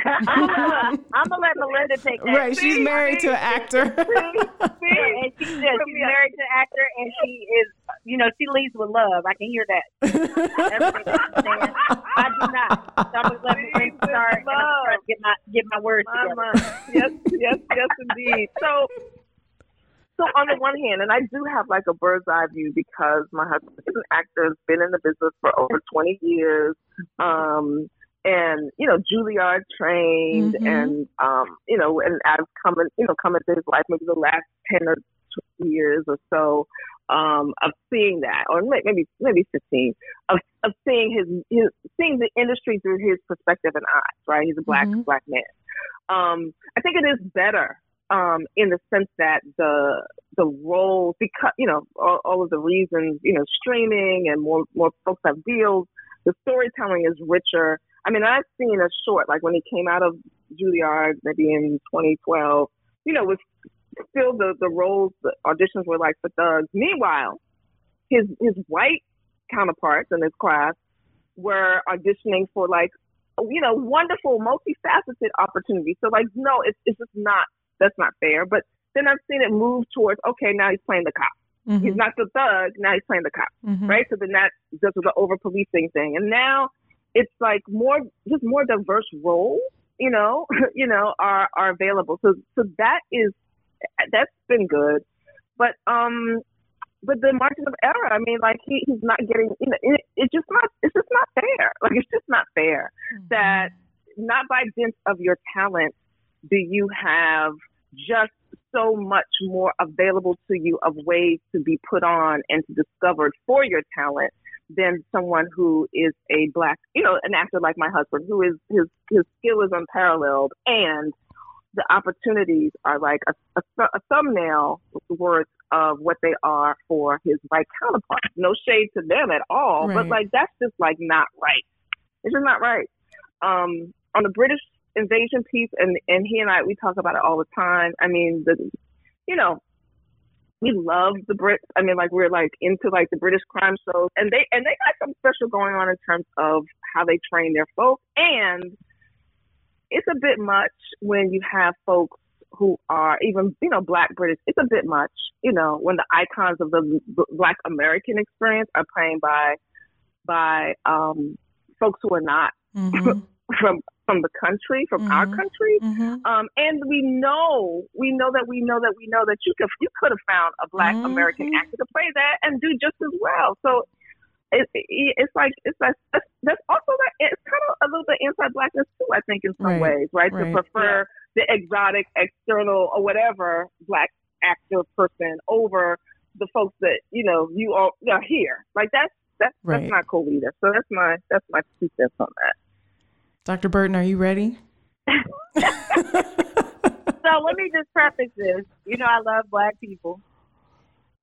I'm gonna, I'm gonna let Melinda take that. Right, she's married to an actor. And she said she's married to an actor, and she is, you know, she leads with love. I can hear that. Everything that she's saying. I do not. So I'm just letting Melinda start. And I'm trying to get my get my words Mama. together. Yes, yes, yes, indeed. So, so on the one hand, and I do have like a bird's eye view because my husband is an actor, has been in the business for over twenty years. Um. And, you know, Juilliard trained mm-hmm. and, um, you know, and as coming, you know, coming to his life, maybe the last ten or twenty years or so um, of seeing that, or maybe maybe fifteen, of, of seeing his, his, seeing the industry through his perspective and eyes, right? He's a black, mm-hmm. black man. Um, I think it is better um, in the sense that the, the roles, because, you know, all, all of the reasons, you know, streaming and more, more folks have deals, the storytelling is richer. I mean, I've seen a short, like when he came out of Juilliard, maybe in twenty twelve, you know, was still the, the roles, the auditions were like for thugs. Meanwhile, his his white counterparts in his class were auditioning for like, you know, wonderful, multifaceted opportunities. So like, no, it's, it's just not, that's not fair. But then I've seen it move towards, okay, now he's playing the cop. Mm-hmm. He's not the thug, now he's playing the cop, mm-hmm. right? So then that just was the over-policing thing. And now, it's like more, just more diverse roles, you know, you know, are, are available. So, so that is, that's been good. But, um, but the margin of error, I mean, like he, he's not getting, you know, it, it's just not, it's just not fair. Like, it's just not fair mm-hmm. that not by dint of your talent do you have just so much more available to you of ways to be put on and to discovered for your talent than someone who is a black, you know, an actor like my husband, who is, his his skill is unparalleled, and the opportunities are like a, a, a thumbnail worth of what they are for his white counterparts. No shade to them at all, right. But like that's just like not right. It's just not right. Um, on the British invasion piece, and, and he and I, we talk about it all the time. I mean, the, you know, we love the Brits. I mean, like we're like into like the British crime shows, and they and they got something special going on in terms of how they train their folks. And it's a bit much when you have folks who are even, you know, Black British. It's a bit much, you know, when the icons of the Black American experience are played by by um, folks who are not mm-hmm. from from the country, from mm-hmm. our country, mm-hmm. um, and we know, we know that we know that we know that you could you could have found a Black mm-hmm. American actor to play that and do just as well. So it, it, it's like it's like that's, that's also that it's kind of a little bit anti-Blackness too, I think, in some right. ways, right? right? To prefer yeah. the exotic, external, or whatever Black actor person over the folks that you know you are, you know, here. Like that's that's right. that's not cool either. So that's my that's my two cents on that. Doctor Burton, are you ready? So let me just preface this. You know, I love Black people.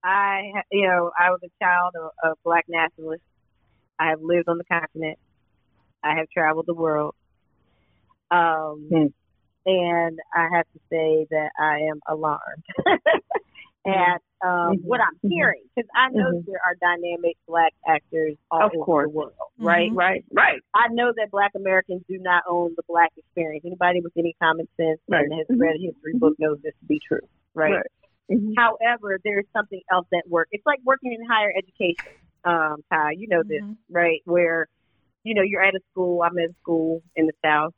I, you know, I was a child of, of Black nationalists. I have lived on the continent. I have traveled the world. Um, hmm. And I have to say that I am alarmed at um, mm-hmm. what I'm hearing, because I know mm-hmm. there are dynamic Black actors all of over course. the world, right? Mm-hmm. Right, right. I know that Black Americans do not own the Black experience. Anybody with any common sense right. and has mm-hmm. read a history book knows this to be true, right? right. Mm-hmm. However, there's something else at work. It's like working in higher education, um, Ty, you know this, mm-hmm. right? Where, you know, you're at a school, I'm at a school in the South,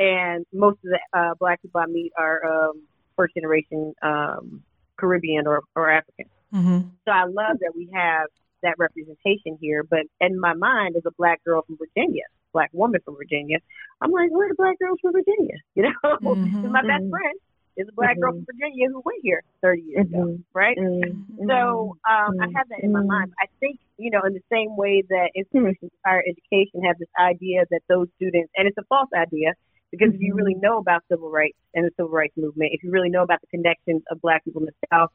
and most of the uh, Black people I meet are um, first generation um Caribbean or, or African. Mm-hmm. So I love that we have that representation here. But in my mind, as a Black girl from Virginia, Black woman from Virginia, I'm like, where are the Black girls from Virginia? You know, mm-hmm. my best friend is a Black mm-hmm. girl from Virginia who went here thirty years mm-hmm. ago, right? Mm-hmm. So um, mm-hmm. I have that in my mind. I think, you know, in the same way that institutions of higher education have this idea that those students, and it's a false idea, because if you really know about civil rights and the civil rights movement, if you really know about the connections of Black people in the South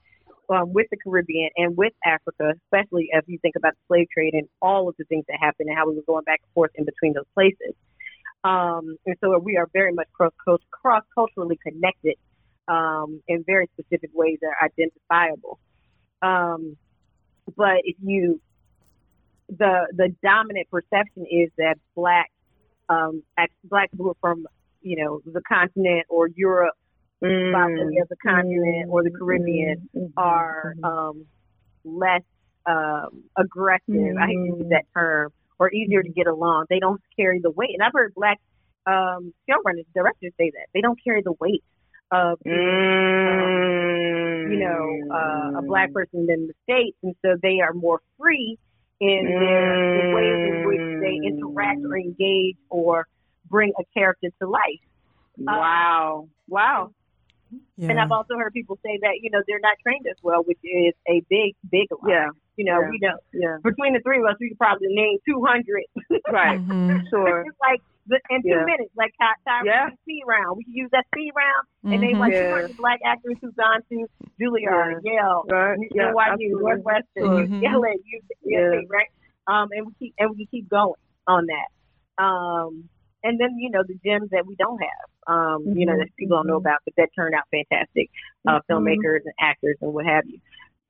um, with the Caribbean and with Africa, especially if you think about the slave trade and all of the things that happened and how we were going back and forth in between those places. Um, and so we are very much cross-culturally connected um, in very specific ways that are identifiable. Um, but if you, the the dominant perception is that black, um, black people from, you know, the continent or Europe, mm. of the continent mm. or the Caribbean mm. are um, less um, aggressive. Mm. I hate to use that term. Or easier to get along. They don't carry the weight. And I've heard black um, showrunners, directors say that. They don't carry the weight of, mm. um, you know, uh, a black person in the States. And so they are more free in mm. their the ways in which they interact or engage or bring a character to life. Wow. Um, wow. Yeah. And I've also heard people say that, you know, they're not trained as well, which is a big, big lie. Yeah. You know, yeah. we don't. Yeah. Between the three of us, we could probably name two hundred. Right. Mm-hmm. Sure. It's like the, in two yeah. minutes, like how Tyra yeah. speed round. We could use that speed round, and mm-hmm. they like yeah. two hundred black actors who've gone to Juilliard, yeah. Yale, right. yeah, N Y U, Northwestern, mm-hmm. U C L A, U C L A, yeah. right? Um, and we keep and we keep going on that. Um, and then you know the gems that we don't have. Um, mm-hmm. You know that people don't know about, but that turned out fantastic uh, mm-hmm. filmmakers and actors and what have you.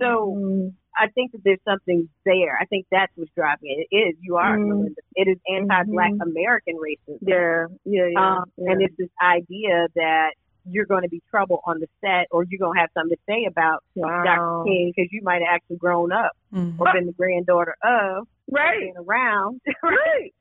So. Mm-hmm. I think that there's something there. I think that's what's driving it. It is. You are. Mm-hmm. It is anti-Black mm-hmm. American racism. Yeah. Yeah, yeah, um, yeah. And it's this idea that you're going to be trouble on the set or you're going to have something to say about wow. Doctor King because you might have actually grown up mm-hmm. or been the granddaughter of. Right. Been around. Right.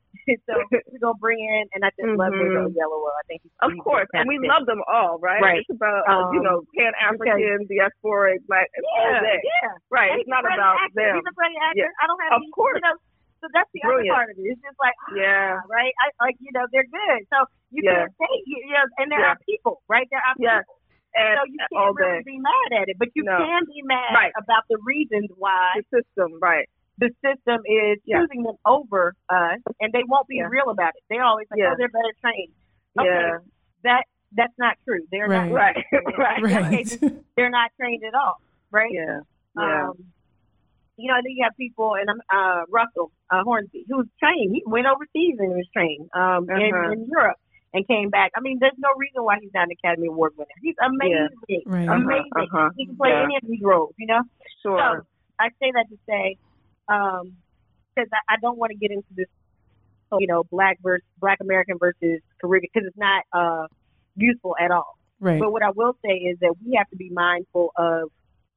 So we're going to bring in, and I just mm-hmm. love Waco Yellow. I think of course, and we love them all, right? Right. It's about um, you know Pan African, diasporic, Black, and yeah, all that. Yeah, right. And it's not about actor. them. He's a great actor. Yeah. I don't have. Of any, course. You know, so that's the Brilliant. other part of it. It's just like yeah, right. I like you know they're good. So you yeah. can't say you know, and there yeah. are people, right? There are people. Yeah. And so you can't really that. be mad at it, but you no. can be mad right. about the reasons why the system, right? The system is choosing yeah. them over us, and they won't be yeah. real about it. They're always like, yeah. oh, they're better trained. Okay, yeah. that that's not true. They're right. not right. right. right. They're not trained at all, right? Yeah. yeah. Um, you know, and then you have people, and I'm uh, Russell uh, Hornsby, who's trained. He went overseas and was trained um, uh-huh. in, in Europe and came back. I mean, there's no reason why he's not an Academy Award winner. He's amazing. Yeah. Right. Amazing. Uh-huh. Uh-huh. He can play yeah. any of these roles, you know? Sure. So I say that to say, Um, because I, I don't want to get into this, you know, black versus Black American versus Caribbean, because it's not uh, useful at all. Right. But what I will say is that we have to be mindful of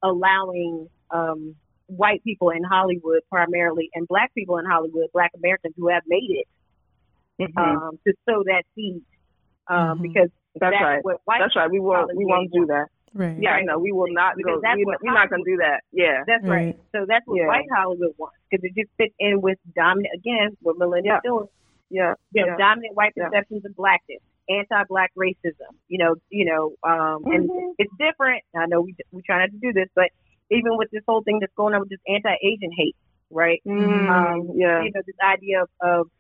allowing um, white people in Hollywood, primarily, and Black people in Hollywood, Black Americans who have made it, mm-hmm. um, to sow that seed. Um, mm-hmm. Because that's, that's right. What white that's right. We won't. We won't do that. Right. Yeah, I know. We will not because go. We, we're not going to do that. Yeah. That's right. right. So that's what yeah. white Hollywood wants because it just fits in with dominant, again, what Melinda is yeah. doing. Yeah. You know, yeah. dominant white perceptions yeah. of blackness, anti-black racism, you know, you know, um, mm-hmm. and it's different. I know we, we try not to do this, but even with this whole thing that's going on with this anti-Asian hate, right? Mm-hmm. Um, yeah. You know, this idea of, of,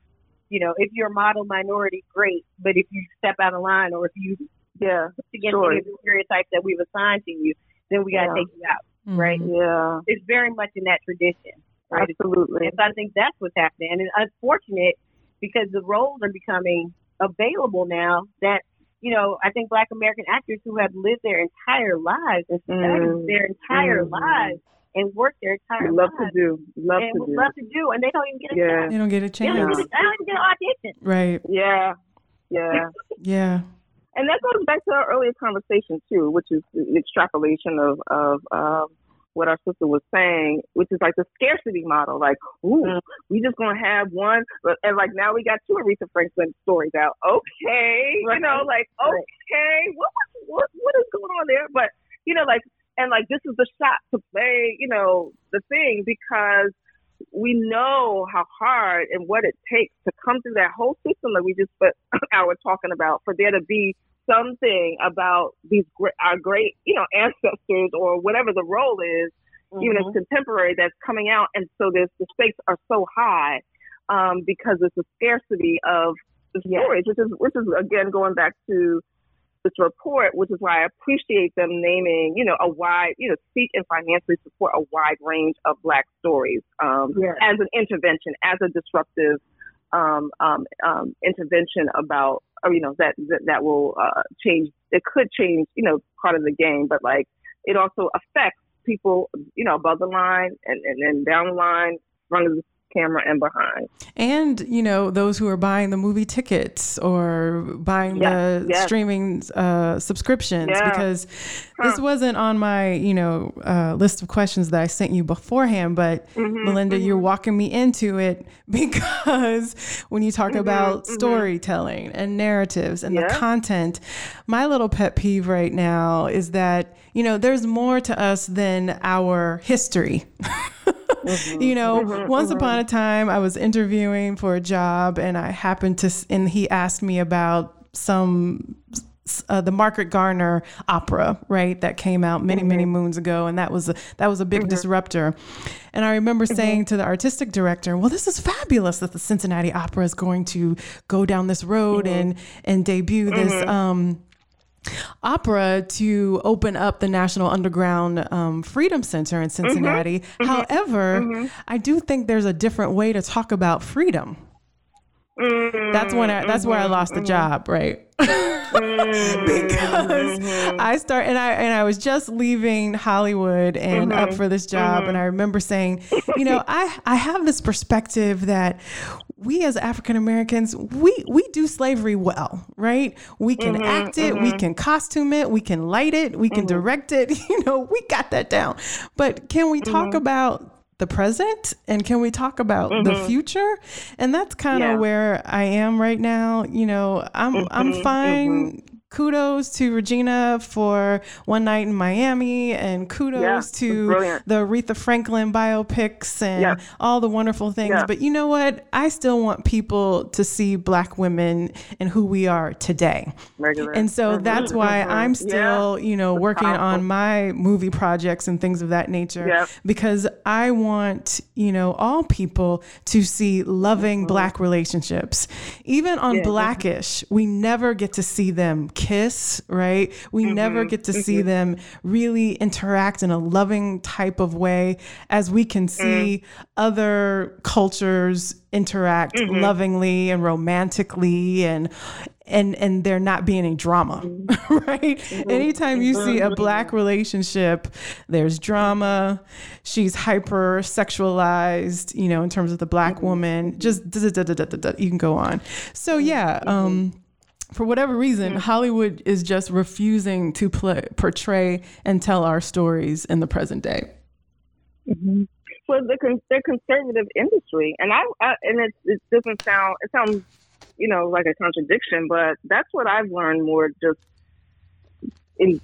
you know, if you're a model minority, great, but if you step out of line or if you, yeah, against sure. any of the stereotypes that we've assigned to you, then we got to yeah. take you out, right? Mm-hmm. Yeah. It's very much in that tradition, right? Absolutely. And so I think that's what's happening. And it's unfortunate because the roles are becoming available now that, you know, I think Black American actors who have lived their entire lives and studied their entire mm. lives and work their entire love lives. To do. Love and to do. Love to do. And they don't even get a yeah. chance. They don't get a chance. They don't, get a, they don't even get an audition. Right. Yeah. Yeah. yeah. And that goes back to our earlier conversation, too, which is the extrapolation of, of um, what our sister was saying, which is like the scarcity model. Like, ooh, we just going to have one. And like now we got two Aretha Franklin stories out. Okay. Right. You know, like, okay, what, what what is going on there? But, you know, like, and like this is the shot to play, you know, the thing because we know how hard and what it takes to come through that whole system that we just spent an hour talking about for there to be something about these great, our great, you know, ancestors or whatever the role is, mm-hmm. even as contemporary that's coming out. And so there's, the stakes are so high um, because it's a scarcity of the stories, yeah. which is, which is again, going back to this report, which is why I appreciate them naming, you know, a wide, you know, seek and financially support a wide range of Black stories um, yes. as an intervention, as a disruptive um, um, um, intervention about, or, you know, that that, that will uh, change. It could change, you know, part of the game, but like it also affects people, you know, above the line and, and, and down the line, running the camera and behind. And, you know, those who are buying the movie tickets or buying yes, the yes. streaming uh, subscriptions, yeah. because huh. this wasn't on my, you know, uh, list of questions that I sent you beforehand. But mm-hmm, Melinda, mm-hmm. you're walking me into it, because when you talk mm-hmm, about mm-hmm. storytelling and narratives and yeah. the content, my little pet peeve right now is that, you know, there's more to us than our history. Mm-hmm. You know, mm-hmm. once mm-hmm. upon a time I was interviewing for a job and I happened to, and he asked me about some, uh, the Margaret Garner opera, right, that came out many, mm-hmm. many moons ago. And that was, a, that was a big mm-hmm. disruptor. And I remember mm-hmm. saying to the artistic director, well, this is fabulous that the Cincinnati Opera is going to go down this road mm-hmm. and, and debut mm-hmm. this, um, opera to open up the National Underground um, Freedom Center in Cincinnati. Mm-hmm. However, mm-hmm. I do think there's a different way to talk about freedom. Mm-hmm. That's when I, that's mm-hmm. where I lost the mm-hmm. job, right? Because I start and I and I was just leaving Hollywood and mm-hmm. up for this job, mm-hmm. and I remember saying, you know, I I have this perspective that we as African Americans, we we do slavery well, right? We can mm-hmm, act it, mm-hmm. we can costume it, we can light it, we can mm-hmm. direct it, you know, we got that down. But can we talk mm-hmm. about the present, and can we talk about mm-hmm. the future? And that's kind of yeah. where I am right now. You know, I'm mm-hmm, I'm fine. Mm-hmm. Kudos to Regina for One Night in Miami, and kudos yeah, to brilliant. the Aretha Franklin biopics and yeah. all the wonderful things. Yeah. But you know what? I still want people to see Black women and who we are today. Regular. And so mm-hmm. that's why mm-hmm. I'm still, yeah. you know, that's working powerful. on my movie projects and things of that nature, yep. because I want, you know, all people to see loving mm-hmm. Black relationships. Even on yeah, Blackish, mm-hmm. we never get to see them kiss, right? We mm-hmm. never get to mm-hmm. see them really interact in a loving type of way, as we can see mm. other cultures interact mm-hmm. lovingly and romantically, and and and there not being any drama, right? Mm-hmm. Anytime you see a Black relationship, there's drama. She's hyper sexualized, you know, in terms of the Black mm-hmm. woman. Just da, da, da, da, da, da, you can go on. So yeah, um mm-hmm. for whatever reason, mm-hmm. Hollywood is just refusing to play, portray and tell our stories in the present day. Mm-hmm. Well, the con- they're conservative industry, and I, I and it, it doesn't sound it sounds you know like a contradiction, but that's what I've learned more just in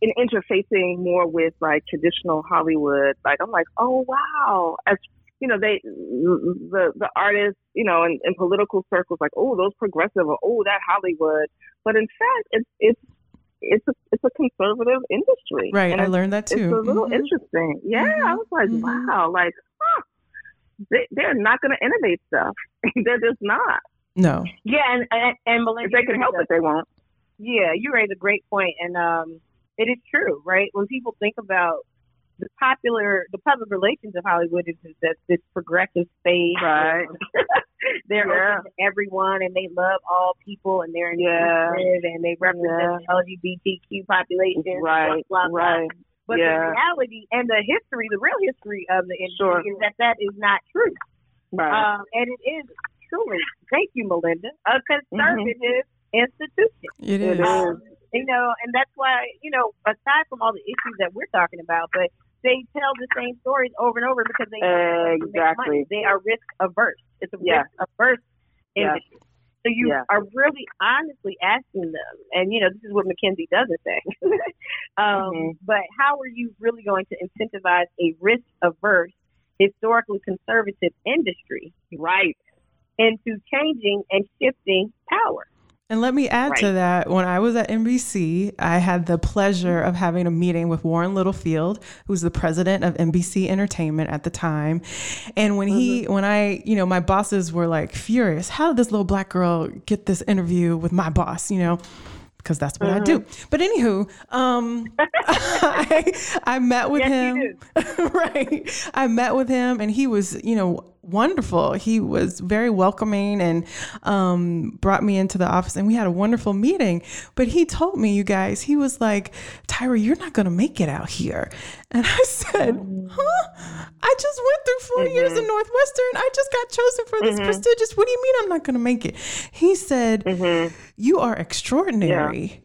in interfacing more with like traditional Hollywood. Like I'm like, oh wow, as you know, they, the, the artists, you know, in, in political circles, like, oh, those progressive, or oh, that Hollywood. But in fact, it's, it's, it's a, it's a conservative industry. Right. And I learned that too. It's a little mm-hmm. interesting. Yeah. Mm-hmm. I was like, mm-hmm. wow, like, huh, they, they're not going to innovate stuff. They're just not. No. Yeah. And, and, and Melinda, if they can help it, they won't. Yeah. You raise a great point. And, um, it is true, right? When people think about the popular, the public relations of Hollywood is, is that this progressive space. Right. They're yeah. open to everyone, and they love all people, and they're inclusive, yeah. and they represent yeah. the L G B T Q population. Right. Blah, blah, blah. Right. But yeah. the reality and the history, the real history of the industry sure. is that that is not true. Right. Um, and it is truly, thank you, Melinda, a conservative mm-hmm. institution. It is. Um, you know, and that's why, you know, aside from all the issues that we're talking about, but they tell the same stories over and over because they exactly. make money. They are risk averse. It's a yeah. risk averse industry. Yeah. So you yeah. are really honestly asking them, and you know, this is what McKinsey doesn't say. um, mm-hmm. But how are you really going to incentivize a risk averse, historically conservative industry, right, into changing and shifting power? And let me add right. to that, when I was at N B C, I had the pleasure of having a meeting with Warren Littlefield, who's the president of N B C Entertainment at the time. And when he, mm-hmm. when I, you know, my bosses were like furious. How did this little Black girl get this interview with my boss, you know? because that's what mm-hmm. I do. But anywho, um, I, I met with yes, him, right? I met with him and he was, you know, wonderful. He was very welcoming and um, brought me into the office and we had a wonderful meeting. But he told me, you guys, he was like, Tyra, you're not going to make it out here. And I said, huh? I just went through four mm-hmm. years in Northwestern. I just got chosen for this mm-hmm. prestigious. What do you mean I'm not going to make it? He said, mm-hmm. you are extraordinary. Yeah.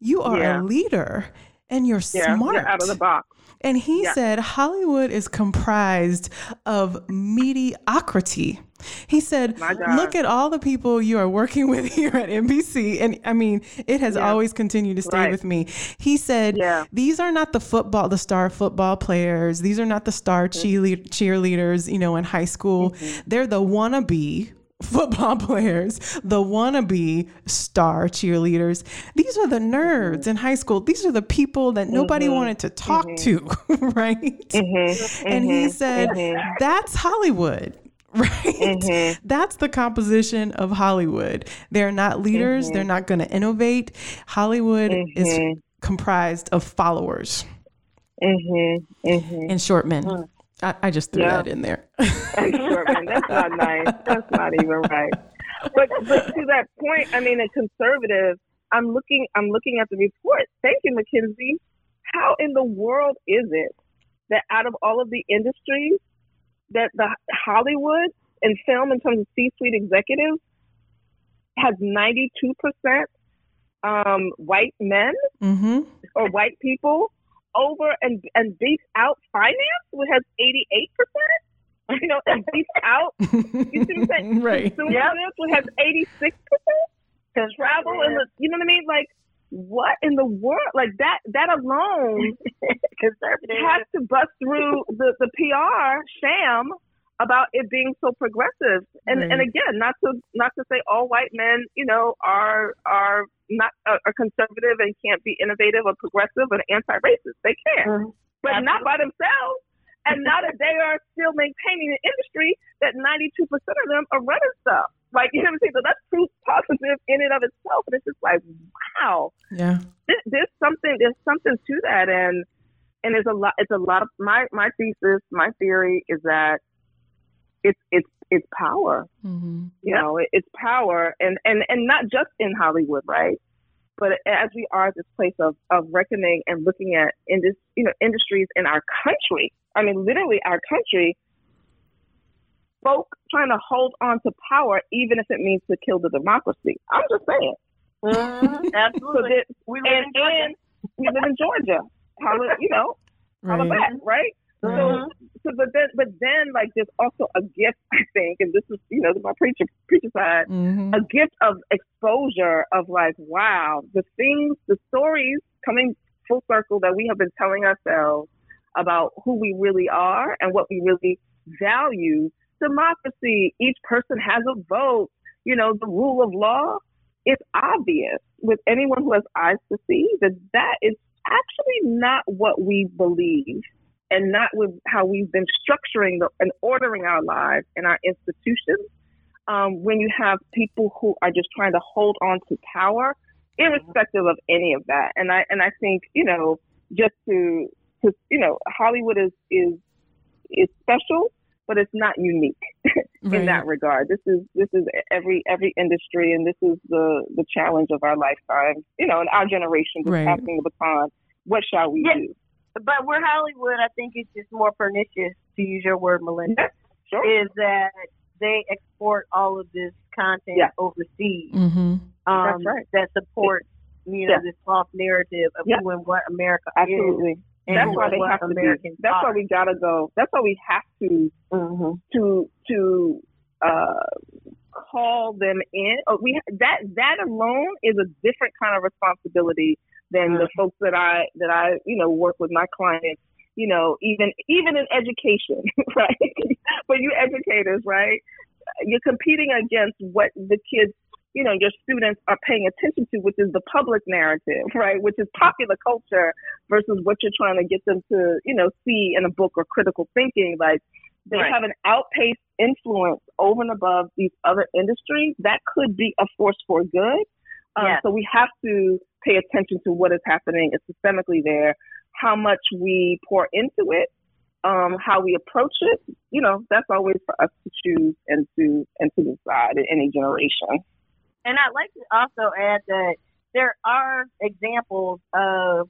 You are yeah. a leader and you're yeah. smart. You're out of the box. And he yeah. said, Hollywood is comprised of mediocrity. He said, look at all the people you are working with here at N B C. And I mean, it has yeah. always continued to stay right. with me. He said, yeah. these are not the football, the star football players. These are not the star cheerle- cheerleaders, you know, in high school. Mm-hmm. They're the wannabe football players, the wannabe star cheerleaders. These are the nerds mm-hmm. in high school. These are the people that nobody mm-hmm. wanted to talk mm-hmm. to, right? Mm-hmm. And he said, mm-hmm. that's Hollywood. Right? Mm-hmm. That's the composition of Hollywood. They're not leaders. Mm-hmm. They're not going to innovate. Hollywood mm-hmm. is comprised of followers mm-hmm. Mm-hmm. and short men. Huh. I, I just threw yeah. that in there. And short men. That's not nice. That's not even right. But, but to that point, I mean, a conservative, I'm looking, I'm looking at the report. Thank you, McKinsey. How in the world is it that out of all of the industries, that the Hollywood and film in terms of C-suite executives has ninety-two percent um, white men mm-hmm. or white people over and, and beats out finance, which has eighty-eight percent, you know, and beats out, you see what I'm saying? Right. Consumer yep. which has eighty-six percent, travel, yeah. and the, you know what I mean? Like, what in the world? Like that, that alone has to bust through the, the P R sham about it being so progressive. And right. and again, not to not to say all white men, you know, are are not uh, are conservative and can't be innovative or progressive or anti-racist. They can, mm-hmm. but Absolutely. Not by themselves. And now that they are still maintaining an industry that ninety-two percent of them are running stuff. Like, you know what I'm saying? So that's proof positive in and of itself. And it's just like, wow. Yeah. This, there's something, there's something to that. And, and there's a lot, it's a lot of my, my thesis, my theory is that it's, it's, it's power, mm-hmm. you yeah. know, it, it's power and, and, and not just in Hollywood, right? But as we are at this place of, of reckoning and looking at in this, you know, industries in our country, I mean, literally our country, folk trying to hold on to power, even if it means to kill the democracy. I'm just saying. Mm, absolutely. So we live and, in Georgia. And we live in Georgia. Holla, you know, holla right. back, right? Mm-hmm. So, so, but then, but then, like, there's also a gift, I think, and this is, you know, my preacher, preacher side, mm-hmm. a gift of exposure of like, wow, the things, the stories coming full circle that we have been telling ourselves about who we really are and what we really value. Democracy, each person has a vote, you know, the rule of law. It's obvious with anyone who has eyes to see that that is actually not what we believe and not with how we've been structuring the, and ordering our lives and our institutions. Um, when you have people who are just trying to hold on to power, irrespective of any of that. And I, and I think, you know, just to, to, you know, Hollywood is, is, is special, but it's not unique in right. that regard. This is this is every every industry, and this is the, the challenge of our lifetime. You know, in our generation, just right. passing the baton. What shall we yes. do? But we're Hollywood. I think it's just more pernicious, to use your word, Melinda. Yes. Sure. Is that they export all of this content yeah. overseas mm-hmm. um, right. that supports you know yeah. this false narrative of yeah. who and what America Absolutely. Is. And that's why they have to be, that's are. Why we gotta go. That's why we have to mm-hmm. to to uh, call them in. Oh, we that that alone is a different kind of responsibility than mm-hmm. the folks that I that I you know work with my clients. You know, even even in education, right? For you educators, right? You're competing against what the kids. You know, your students are paying attention to, which is the public narrative, right? Which is popular culture versus what you're trying to get them to, you know, see in a book or critical thinking. Like they right. have an outpaced influence over and above these other industries that could be a force for good. Um, yes. So we have to pay attention to what is happening systemically there, how much we pour into it, um, how we approach it. You know, that's always for us to choose and to and to decide in any generation. And I'd like to also add that there are examples of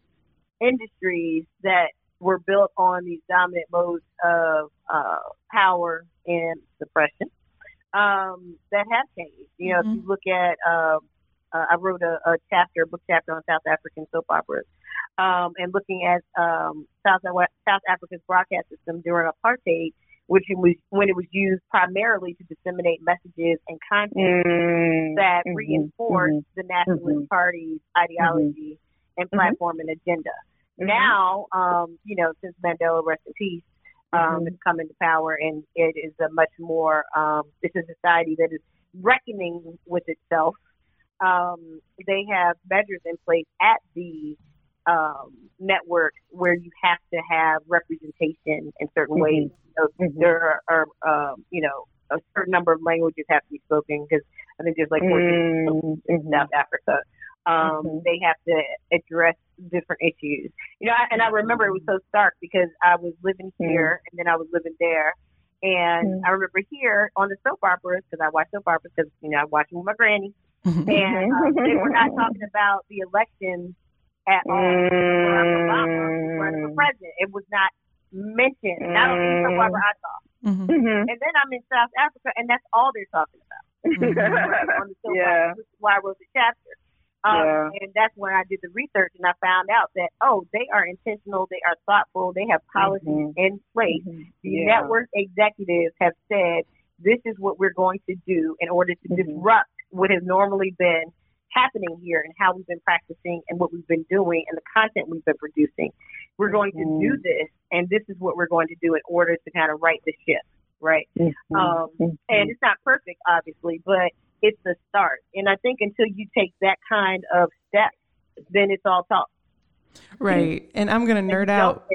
industries that were built on these dominant modes of uh, power and suppression um, that have changed. You know, mm-hmm. if you look at, um, uh, I wrote a, a chapter, a book chapter on South African soap operas, um, and looking at um, South South Africa's broadcast system during apartheid, which it was when it was used primarily to disseminate messages and content mm-hmm. that mm-hmm. reinforced mm-hmm. the Nationalist mm-hmm. Party's ideology mm-hmm. and platform mm-hmm. and agenda. Mm-hmm. Now, um, you know, since Mandela, rest in peace, um, mm-hmm. has come into power, and it is a much more, um, it's a society that is reckoning with itself. Um, they have measures in place at the um, network where you have to have representation in certain mm-hmm. ways. So mm-hmm. there are, are um, you know, a certain number of languages have to be spoken, because I think there's like fourteen languages in South Africa. Um, mm-hmm. They have to address different issues. You know, I, and I remember it was so stark because I was living here mm-hmm. and then I was living there. And mm-hmm. I remember here on the soap operas, because I watched soap operas because, you know, I watched them with my granny. Mm-hmm. And um, they were not talking about the election at all. Mm-hmm. Obama running for president. It was not mentioned. Mm-hmm. Not only soap opera I saw. Mm-hmm. Mm-hmm. And then I'm in South Africa and that's all they're talking about. Mm-hmm. on the soap yeah. opera, which is why I wrote the chapter. Um, yeah. And that's when I did the research and I found out that, oh, they are intentional. They are thoughtful. They have policies mm-hmm. in place. Mm-hmm. The yeah. network executives have said, this is what we're going to do in order to mm-hmm. disrupt what has normally been happening here and how we've been practicing and what we've been doing and the content we've been producing. We're going mm-hmm. to do this, and this is what we're going to do in order to kind of right the ship, right? Mm-hmm. Um, mm-hmm. And it's not perfect, obviously, but it's a start. And I think until you take that kind of step, then it's all talk. Right. And I'm going to nerd out.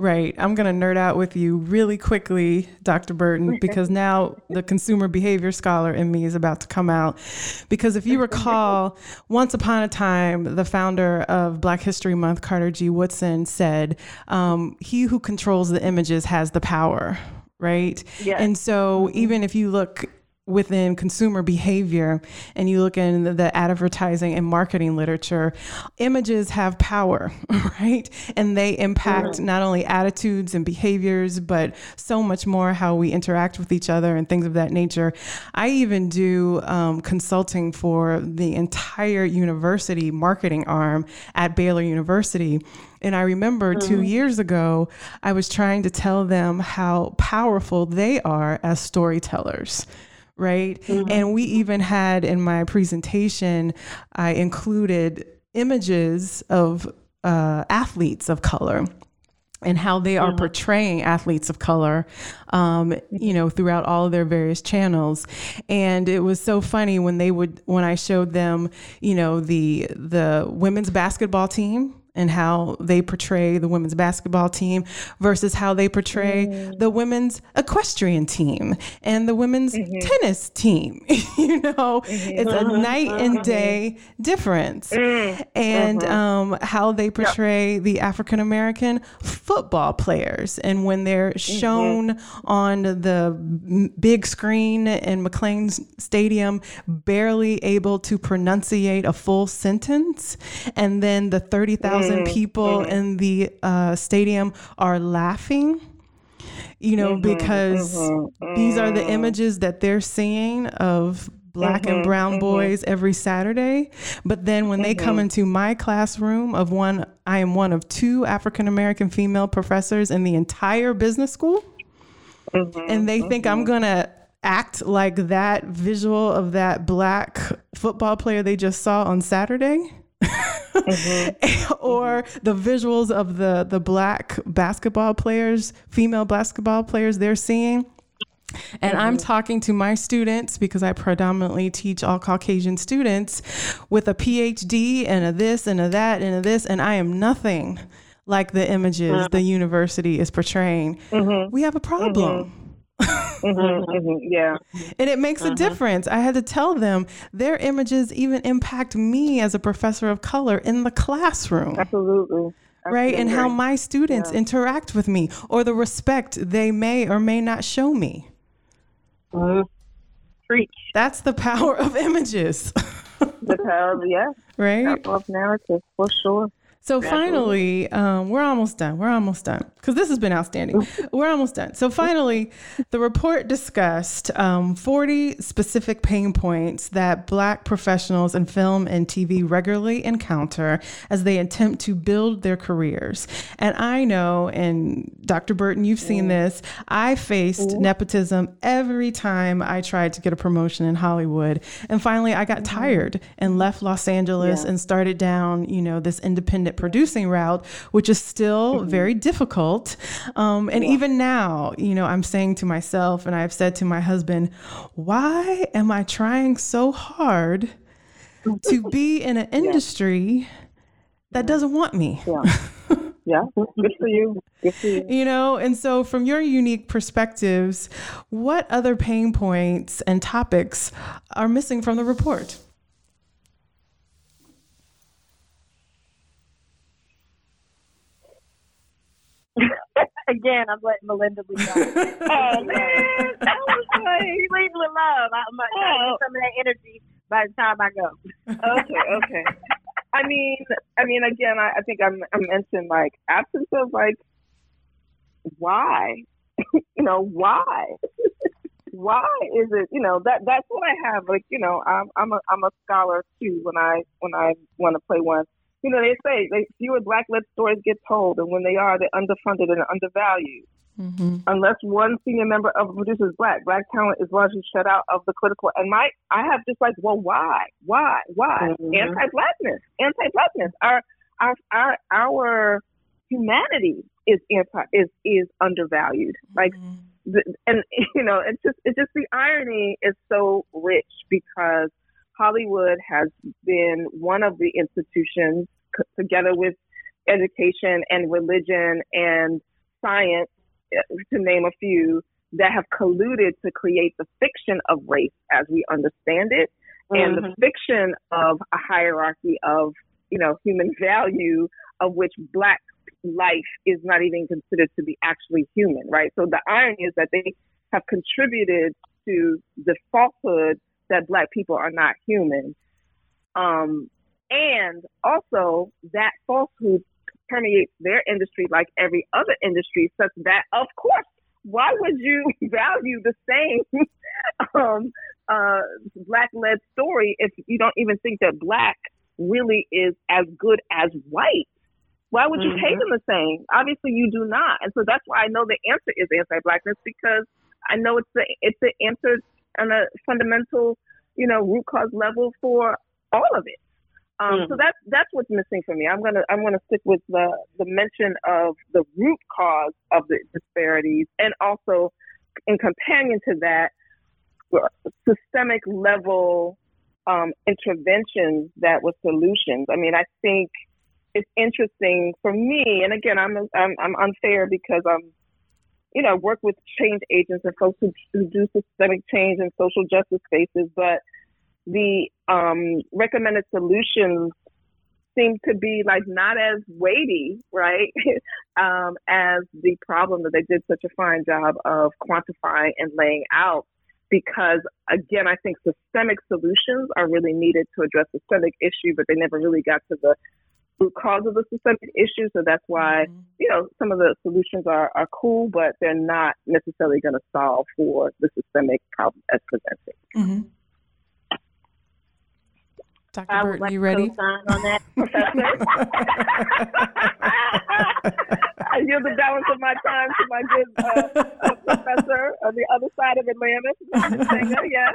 Right. I'm going to nerd out with you really quickly, Doctor Burton, because now the consumer behavior scholar in me is about to come out. Because if you recall, once upon a time, the founder of Black History Month, Carter G. Woodson, said, um, he who controls the images has the power. Right. Yes. And so even if you look within consumer behavior and you look in the, the advertising and marketing literature, images have power, right? And they impact mm-hmm. not only attitudes and behaviors, but so much more how we interact with each other and things of that nature. I even do um, consulting for the entire university marketing arm at Baylor University. And I remember mm-hmm. two years ago, I was trying to tell them how powerful they are as storytellers. Right. Mm-hmm. And we even had in my presentation, I included images of uh, athletes of color and how they are yeah. portraying athletes of color, um, you know, throughout all of their various channels. And it was so funny when they would when I showed them, you know, the the women's basketball team and how they portray the women's basketball team versus how they portray mm. the women's equestrian team and the women's mm-hmm. tennis team. you know, mm-hmm. it's a uh-huh. night uh-huh. and day difference. Mm. And uh-huh. um, how they portray yep. the African-American football players. And when they're shown mm-hmm. on the big screen in McLean Stadium, barely able to pronunciate a full sentence. And then the thirty thousand people mm-hmm. in the uh, stadium are laughing, you know, mm-hmm. because mm-hmm. Mm-hmm. these are the images that they're seeing of Black mm-hmm. and brown mm-hmm. boys every Saturday. But then when mm-hmm. they come into my classroom of one, I am one of two African-American female professors in the entire business school. Mm-hmm. And they mm-hmm. think I'm going to act like that visual of that Black football player they just saw on Saturday. mm-hmm. or the visuals of the, the Black basketball players, female basketball players they're seeing. And mm-hmm. I'm talking to my students, because I predominantly teach all Caucasian students, with a P H D and a this and a that and a this, and I am nothing like the images mm-hmm. the university is portraying. Mm-hmm. We have a problem. Mm-hmm. Mm-hmm, mm-hmm, yeah. And it makes mm-hmm. a difference. I had to tell them their images even impact me as a professor of color in the classroom. Absolutely. Right. Absolutely. And how my students yeah. interact with me, or the respect they may or may not show me. Mm-hmm. Preach. That's the power of images. The power of, yeah. Right. The power of narrative, for sure. So finally, um, we're almost done. We're almost done because this has been outstanding. We're almost done. So finally, the report discussed um, forty specific pain points that Black professionals in film and T V regularly encounter as they attempt to build their careers. And I know, and Doctor Burton, you've seen this, I faced nepotism every time I tried to get a promotion in Hollywood. And finally, I got tired and left Los Angeles yeah. and started down, you know, this independent producing route, which is still mm-hmm. very difficult. Um, and yeah. even now, you know, I'm saying to myself, and I've said to my husband, why am I trying so hard to be in an industry yeah. that doesn't want me? Yeah. Yeah. Good for you. Good for you. You know, and so from your unique perspectives, what other pain points and topics are missing from the report? Again, I'm letting Melinda be gone. Oh, man. That was like, you leave me alone. I'm going to get some of that energy by the time I go. Okay, okay. I mean, I mean, again, I, I think I'm, I mentioned, like, absence of, like, why? you know, why? Why is it, you know, that that's what I have. Like, you know, I'm I'm a, I'm a scholar, too, when I when I want to play one. You know, they say like, fewer Black-led stories get told, and when they are, they're underfunded and undervalued. Mm-hmm. Unless one senior member of a producer is Black, Black talent is largely shut out of the critical. And my, I have just like, well, why, why, why? Mm-hmm. Anti-Blackness, anti-Blackness. Our, our, our, our humanity is anti, is is undervalued. Mm-hmm. Like, the, and you know, it's just, it's just the irony is so rich because Hollywood has been one of the institutions, c- together with education and religion and science, to name a few, that have colluded to create the fiction of race as we understand it, and mm-hmm. the fiction of a hierarchy of, you know, human value, of which Black life is not even considered to be actually human, right? So the irony is that they have contributed to the falsehood that Black people are not human. Um, and also that falsehood permeates their industry like every other industry, such that, of course, why would you value the same um, uh, Black-led story if you don't even think that Black really is as good as white? Why would you mm-hmm. pay them the same? Obviously you do not. And so that's why I know the answer is anti-Blackness, because I know it's the, it's the answer on a fundamental, you know, root cause level for all of it. Um, mm. So that's that's what's missing for me. I'm gonna I'm gonna stick with the the mention of the root cause of the disparities, and also, in companion to that, systemic level um, interventions that were solutions. I mean, I think it's interesting for me, and again, I'm I'm, I'm unfair because I'm. You know, work with change agents and folks who, who do systemic change in social justice spaces, but the um, recommended solutions seem to be like not as weighty, right, um, as the problem that they did such a fine job of quantifying and laying out. Because again, I think systemic solutions are really needed to address systemic issue, but they never really got to the root cause of the systemic issue. So that's why, mm-hmm. you know, some of the solutions are, are cool, but they're not necessarily going to solve for the systemic problem as presented. Mm-hmm. Doctor I Burton, like you ready? On that, I yield the balance of my time to my good uh, uh, professor on the other side of Atlanta, Nsenga, yes.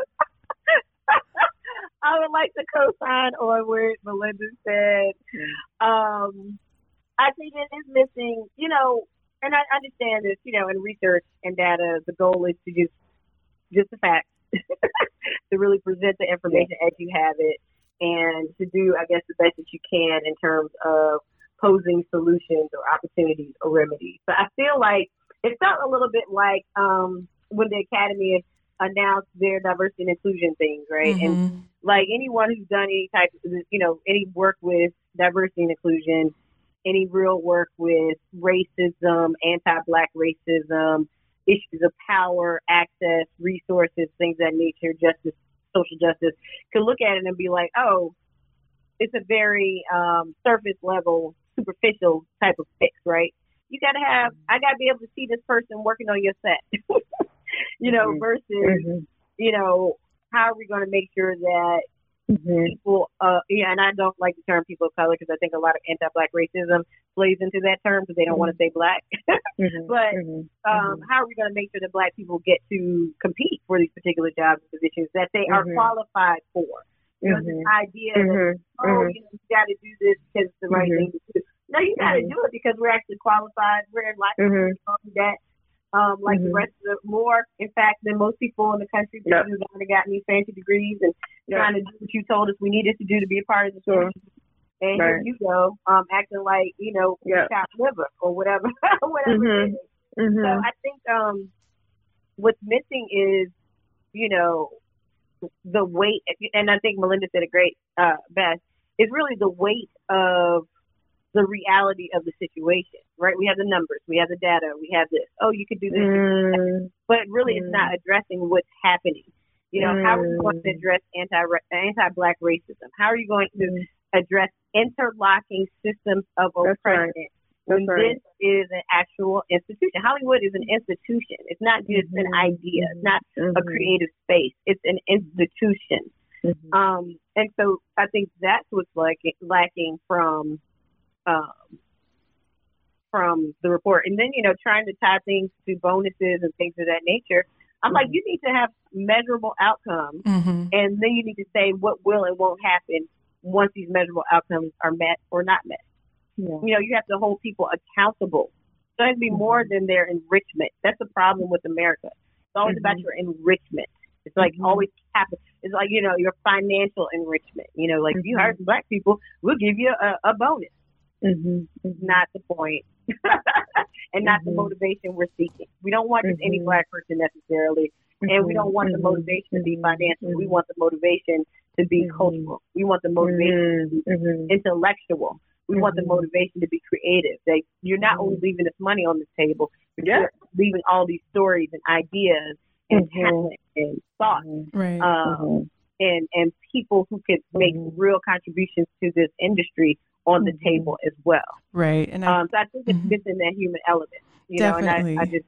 I would like to co-sign on what Melinda said. Um, I think it is missing, you know, and I understand this, you know, in research and data, the goal is to just, just the facts, to really present the information yeah. as you have it, and to do, I guess, the best that you can in terms of posing solutions or opportunities or remedies. But I feel like it felt a little bit like um, when the Academy announced their diversity and inclusion things, right? Mm-hmm. And like anyone who's done any type of, you know, any work with diversity and inclusion, any real work with racism, anti-Black racism, issues of power, access, resources, things of that nature, justice, social justice, could look at it and be like, oh, it's a very um, surface level, superficial type of fix, right? You got to have, I got to be able to see this person working on your set, you know, mm-hmm. versus, mm-hmm. you know, how are we going to make sure that mm-hmm. people, uh, yeah, and I don't like the term people of color because I think a lot of anti-Black racism plays into that term because they don't mm-hmm. want to say Black. mm-hmm. But mm-hmm. Um, how are we going to make sure that Black people get to compete for these particular jobs and positions that they mm-hmm. are qualified for? You know, mm-hmm. this idea mm-hmm. that, oh, mm-hmm. you know, you got to do this because it's the right mm-hmm. thing to do. No, you got to mm-hmm. do it because we're actually qualified. We're enlightened mm-hmm. that, um, like mm-hmm. the rest of the more, in fact, than most people in the country. Yep. We've already gotten these fancy degrees and yep. trying to do what you told us we needed to do to be a part of the sure. community. And right. here you go, um, acting like, you know, yep. chopped liver or whatever. whatever mm-hmm. it is. Mm-hmm. So I think um, what's missing is, you know, the weight, and I think Melinda said it great, uh, best, is really the weight of the reality of the situation, right? We have the numbers, we have the data, we have this. Oh, you could do this. Mm. But really, mm. it's not addressing what's happening. You know, mm. how are you going to address anti, anti-Black racism? How are you going to mm. address interlocking systems of That's oppression? Right. When right. this is an actual institution. Hollywood is an institution. It's not just mm-hmm. an idea. It's not mm-hmm. a creative space. It's an institution. Mm-hmm. Um, and so I think that's what's like lacking from um, from the report. And then, you know, trying to tie things to bonuses and things of that nature. I'm mm-hmm. like, you need to have measurable outcomes. Mm-hmm. And then you need to say what will and won't happen once these measurable outcomes are met or not met. Yeah. You know, you have to hold people accountable. So it has to be mm-hmm. more than their enrichment. That's the problem with America. It's always mm-hmm. about your enrichment. It's like mm-hmm. always happens. It's like, you know, your financial enrichment. You know, like mm-hmm. if you hire some Black people, we'll give you a, a bonus. Mm-hmm. Not the point, and mm-hmm. not the motivation we're seeking. We don't want just mm-hmm. any Black person necessarily, mm-hmm. and we don't want mm-hmm. the motivation to be financial. Mm-hmm. We want the motivation to be mm-hmm. cultural. We want the motivation mm-hmm. to be mm-hmm. intellectual. We want mm-hmm. the motivation to be creative. They, you're not mm-hmm. only leaving this money on the table, but yeah. you're leaving all these stories and ideas and mm-hmm. talent and thought mm-hmm. right. um, mm-hmm. and, and people who could make mm-hmm. real contributions to this industry on the mm-hmm. table as well. Right. And I, um, so I think it's mm-hmm. missing that human element. You Definitely. Know, and I, I just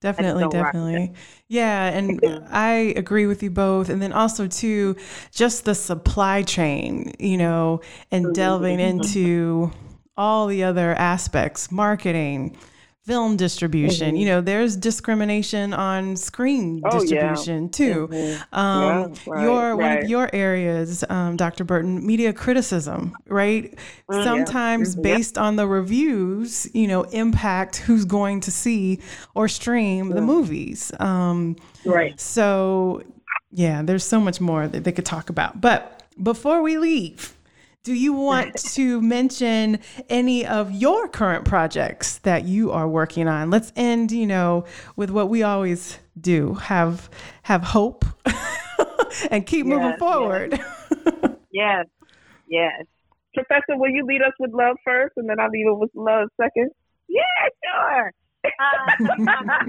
Definitely, definitely. Yeah, and I agree with you both. And then also, too, just the supply chain, you know, and delving into all the other aspects, marketing, film distribution, mm-hmm. you know, there's discrimination on screen oh, distribution yeah. too. Mm-hmm. Um, yeah, right, your, right. one of your areas, um, Doctor Burton, media criticism, right? Mm, Sometimes yeah. based yeah. on the reviews, you know, impact who's going to see or stream yeah. the movies. Um, right. So yeah, there's so much more that they could talk about, but before we leave, do you want to mention any of your current projects that you are working on? Let's end, you know, with what we always do, have have hope and keep yes, moving forward. Yes. yes, yes. Professor, will you lead us with love first and then I'll lead it with love second? Yeah, sure. Um, I'm,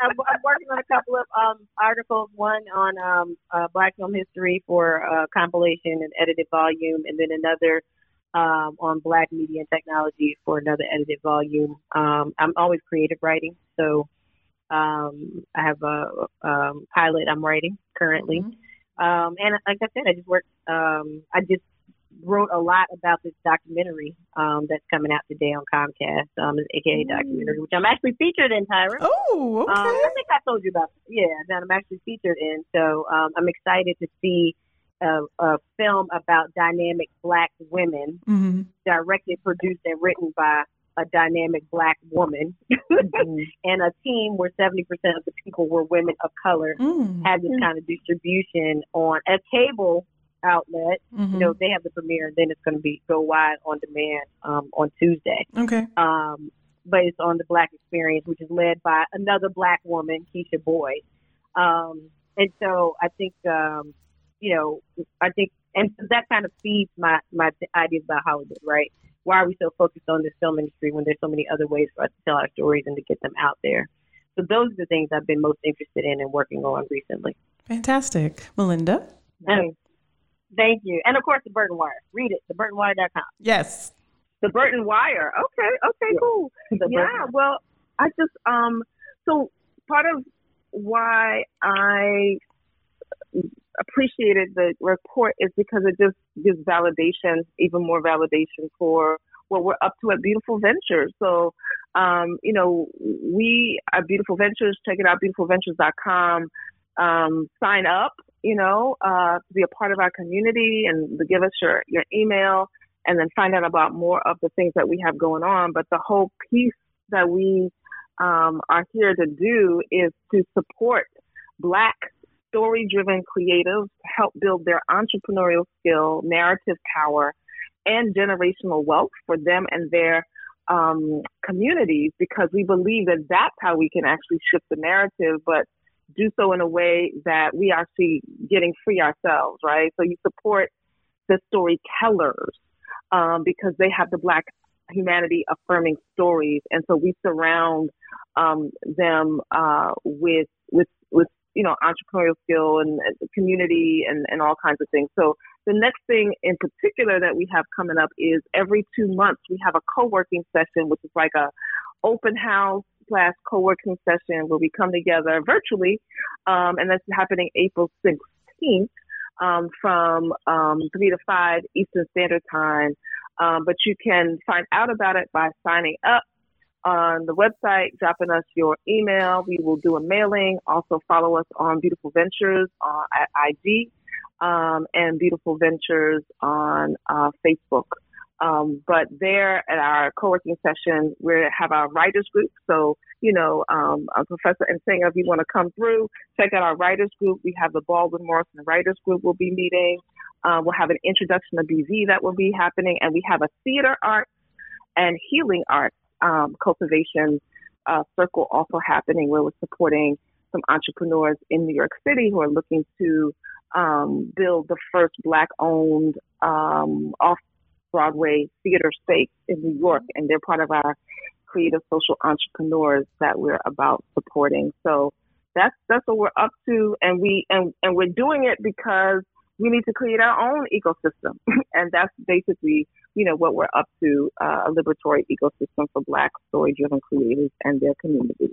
I'm working on a couple of um, articles, one on um, uh, Black film history for uh, compilation and edited volume, and then another um, on Black media and technology for another edited volume. Um, I'm always creative writing, so um, I have a um, pilot I'm writing currently. Mm-hmm. Um, and like I said, I just worked, um, I just wrote a lot about this documentary um, that's coming out today on Comcast, um, A K A documentary, which I'm actually featured in, Tyra. Oh, okay. Um, I think I told you about it. Yeah, that I'm actually featured in. So um, I'm excited to see a, a film about dynamic Black women, mm-hmm. directed, produced, and written by a dynamic Black woman, mm-hmm. and a team where seventy percent of the people were women of color, mm-hmm. had this kind of distribution on a cable outlet, mm-hmm. you know, they have the premiere, and then it's going to be go wide on demand um, on Tuesday. Okay. Um, based on the Black Experience, which is led by another Black woman, Keisha Boyd. Um, and so I think, um, you know, I think, and so that kind of feeds my, my ideas about Hollywood, right? Why are we so focused on this film industry when there's so many other ways for us to tell our stories and to get them out there? So those are the things I've been most interested in and working on recently. Fantastic. Melinda? Um, thank you. And of course, the Burton Wire. Read it, the burton wire dot com. Yes. The Burton Wire. Okay. Okay, yeah. Cool. Yeah. Well, I just, um, so part of why I appreciated the report is because it just gives validation, even more validation for what we're up to at Beautiful Ventures. So, um, you know, we are Beautiful Ventures. Check it out, beautiful ventures dot com. Um, sign up, you know, uh, to be a part of our community and give us your, your email and then find out about more of the things that we have going on. But the whole piece that we um, are here to do is to support Black story-driven creatives to help build their entrepreneurial skill, narrative power, and generational wealth for them and their um, communities, because we believe that that's how we can actually shift the narrative, but do so in a way that we are actually getting free ourselves, right? So you support the storytellers um, because they have the Black humanity affirming stories. And so we surround um, them uh, with, with, with, you know, entrepreneurial skill and uh, community and, and all kinds of things. So the next thing in particular that we have coming up is every two months we have a co-working session, which is like a open house slash co-working session where we come together virtually. Um, and that's happening April sixteenth um, from um, three to five Eastern Standard Time. Um, but you can find out about it by signing up on the website, dropping us your email. We will do a mailing. Also follow us on Beautiful Ventures uh, at I G um, and Beautiful Ventures on uh, Facebook. Um, but there at our co-working session, we have our writers group. So, you know, um, Professor Nsenga, if you want to come through, check out our writers group. We have the Baldwin Morrison writers group we'll be meeting. Uh, we'll have an introduction to B V that will be happening. And we have a theater arts and healing arts um, cultivation uh, circle also happening, where we're supporting some entrepreneurs in New York City who are looking to um, build the first Black-owned um, off Broadway theater space in New York, and they're part of our creative social entrepreneurs that we're about supporting. So that's that's what we're up to, and we and, and we're doing it because we need to create our own ecosystem, and that's basically, you know, what we're up to, uh, a liberatory ecosystem for Black story-driven creators and their communities.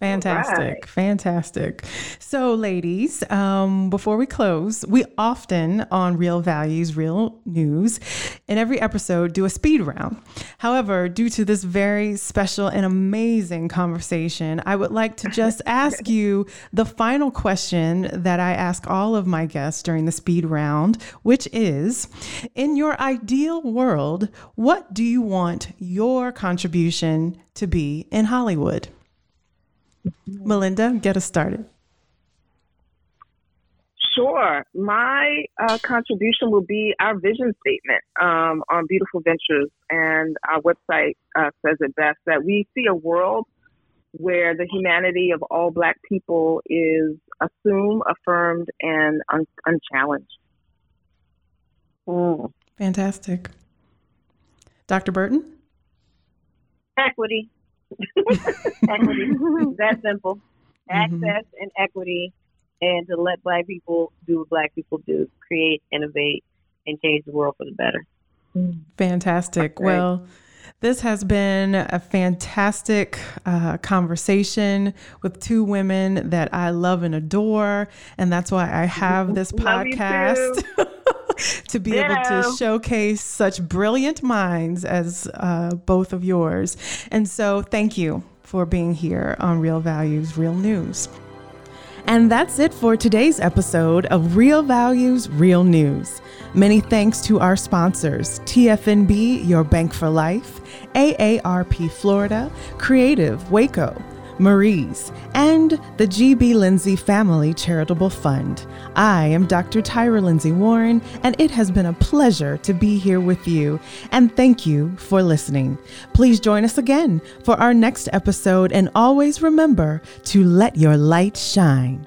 Fantastic. Right. Fantastic. So, ladies, um, before we close, we often on Real Values, Real News, in every episode do a speed round. However, due to this very special and amazing conversation, I would like to just ask you the final question that I ask all of my guests during the speed round, which is, in your ideal world, what do you want your contribution to be in Hollywood? Melinda, get us started. Sure. My uh, contribution will be our vision statement um, on Beautiful Ventures, and our website uh, says it best, that we see a world where the humanity of all Black people is assumed, affirmed, and un- unchallenged. Mm. Fantastic. Doctor Burton? Equity. Equity. That simple. Access mm-hmm. and equity, and to let Black people do what Black people do, create, innovate, and change the world for the better. Fantastic. Right. Well, this has been a fantastic uh, conversation with two women that I love and adore, and that's why I have this podcast. To be yeah. able to showcase such brilliant minds as uh, both of yours. And so thank you for being here on Real Values, Real News. And that's it for today's episode of Real Values, Real News. Many thanks to our sponsors, T F N B, Your Bank for Life, A A R P Florida, Creative Waco, Marie's, and the G B Lindsay Family Charitable Fund. I am Doctor Tyra Lindsay Warren, and it has been a pleasure to be here with you, and thank you for listening. Please join us again for our next episode, and always remember to let your light shine.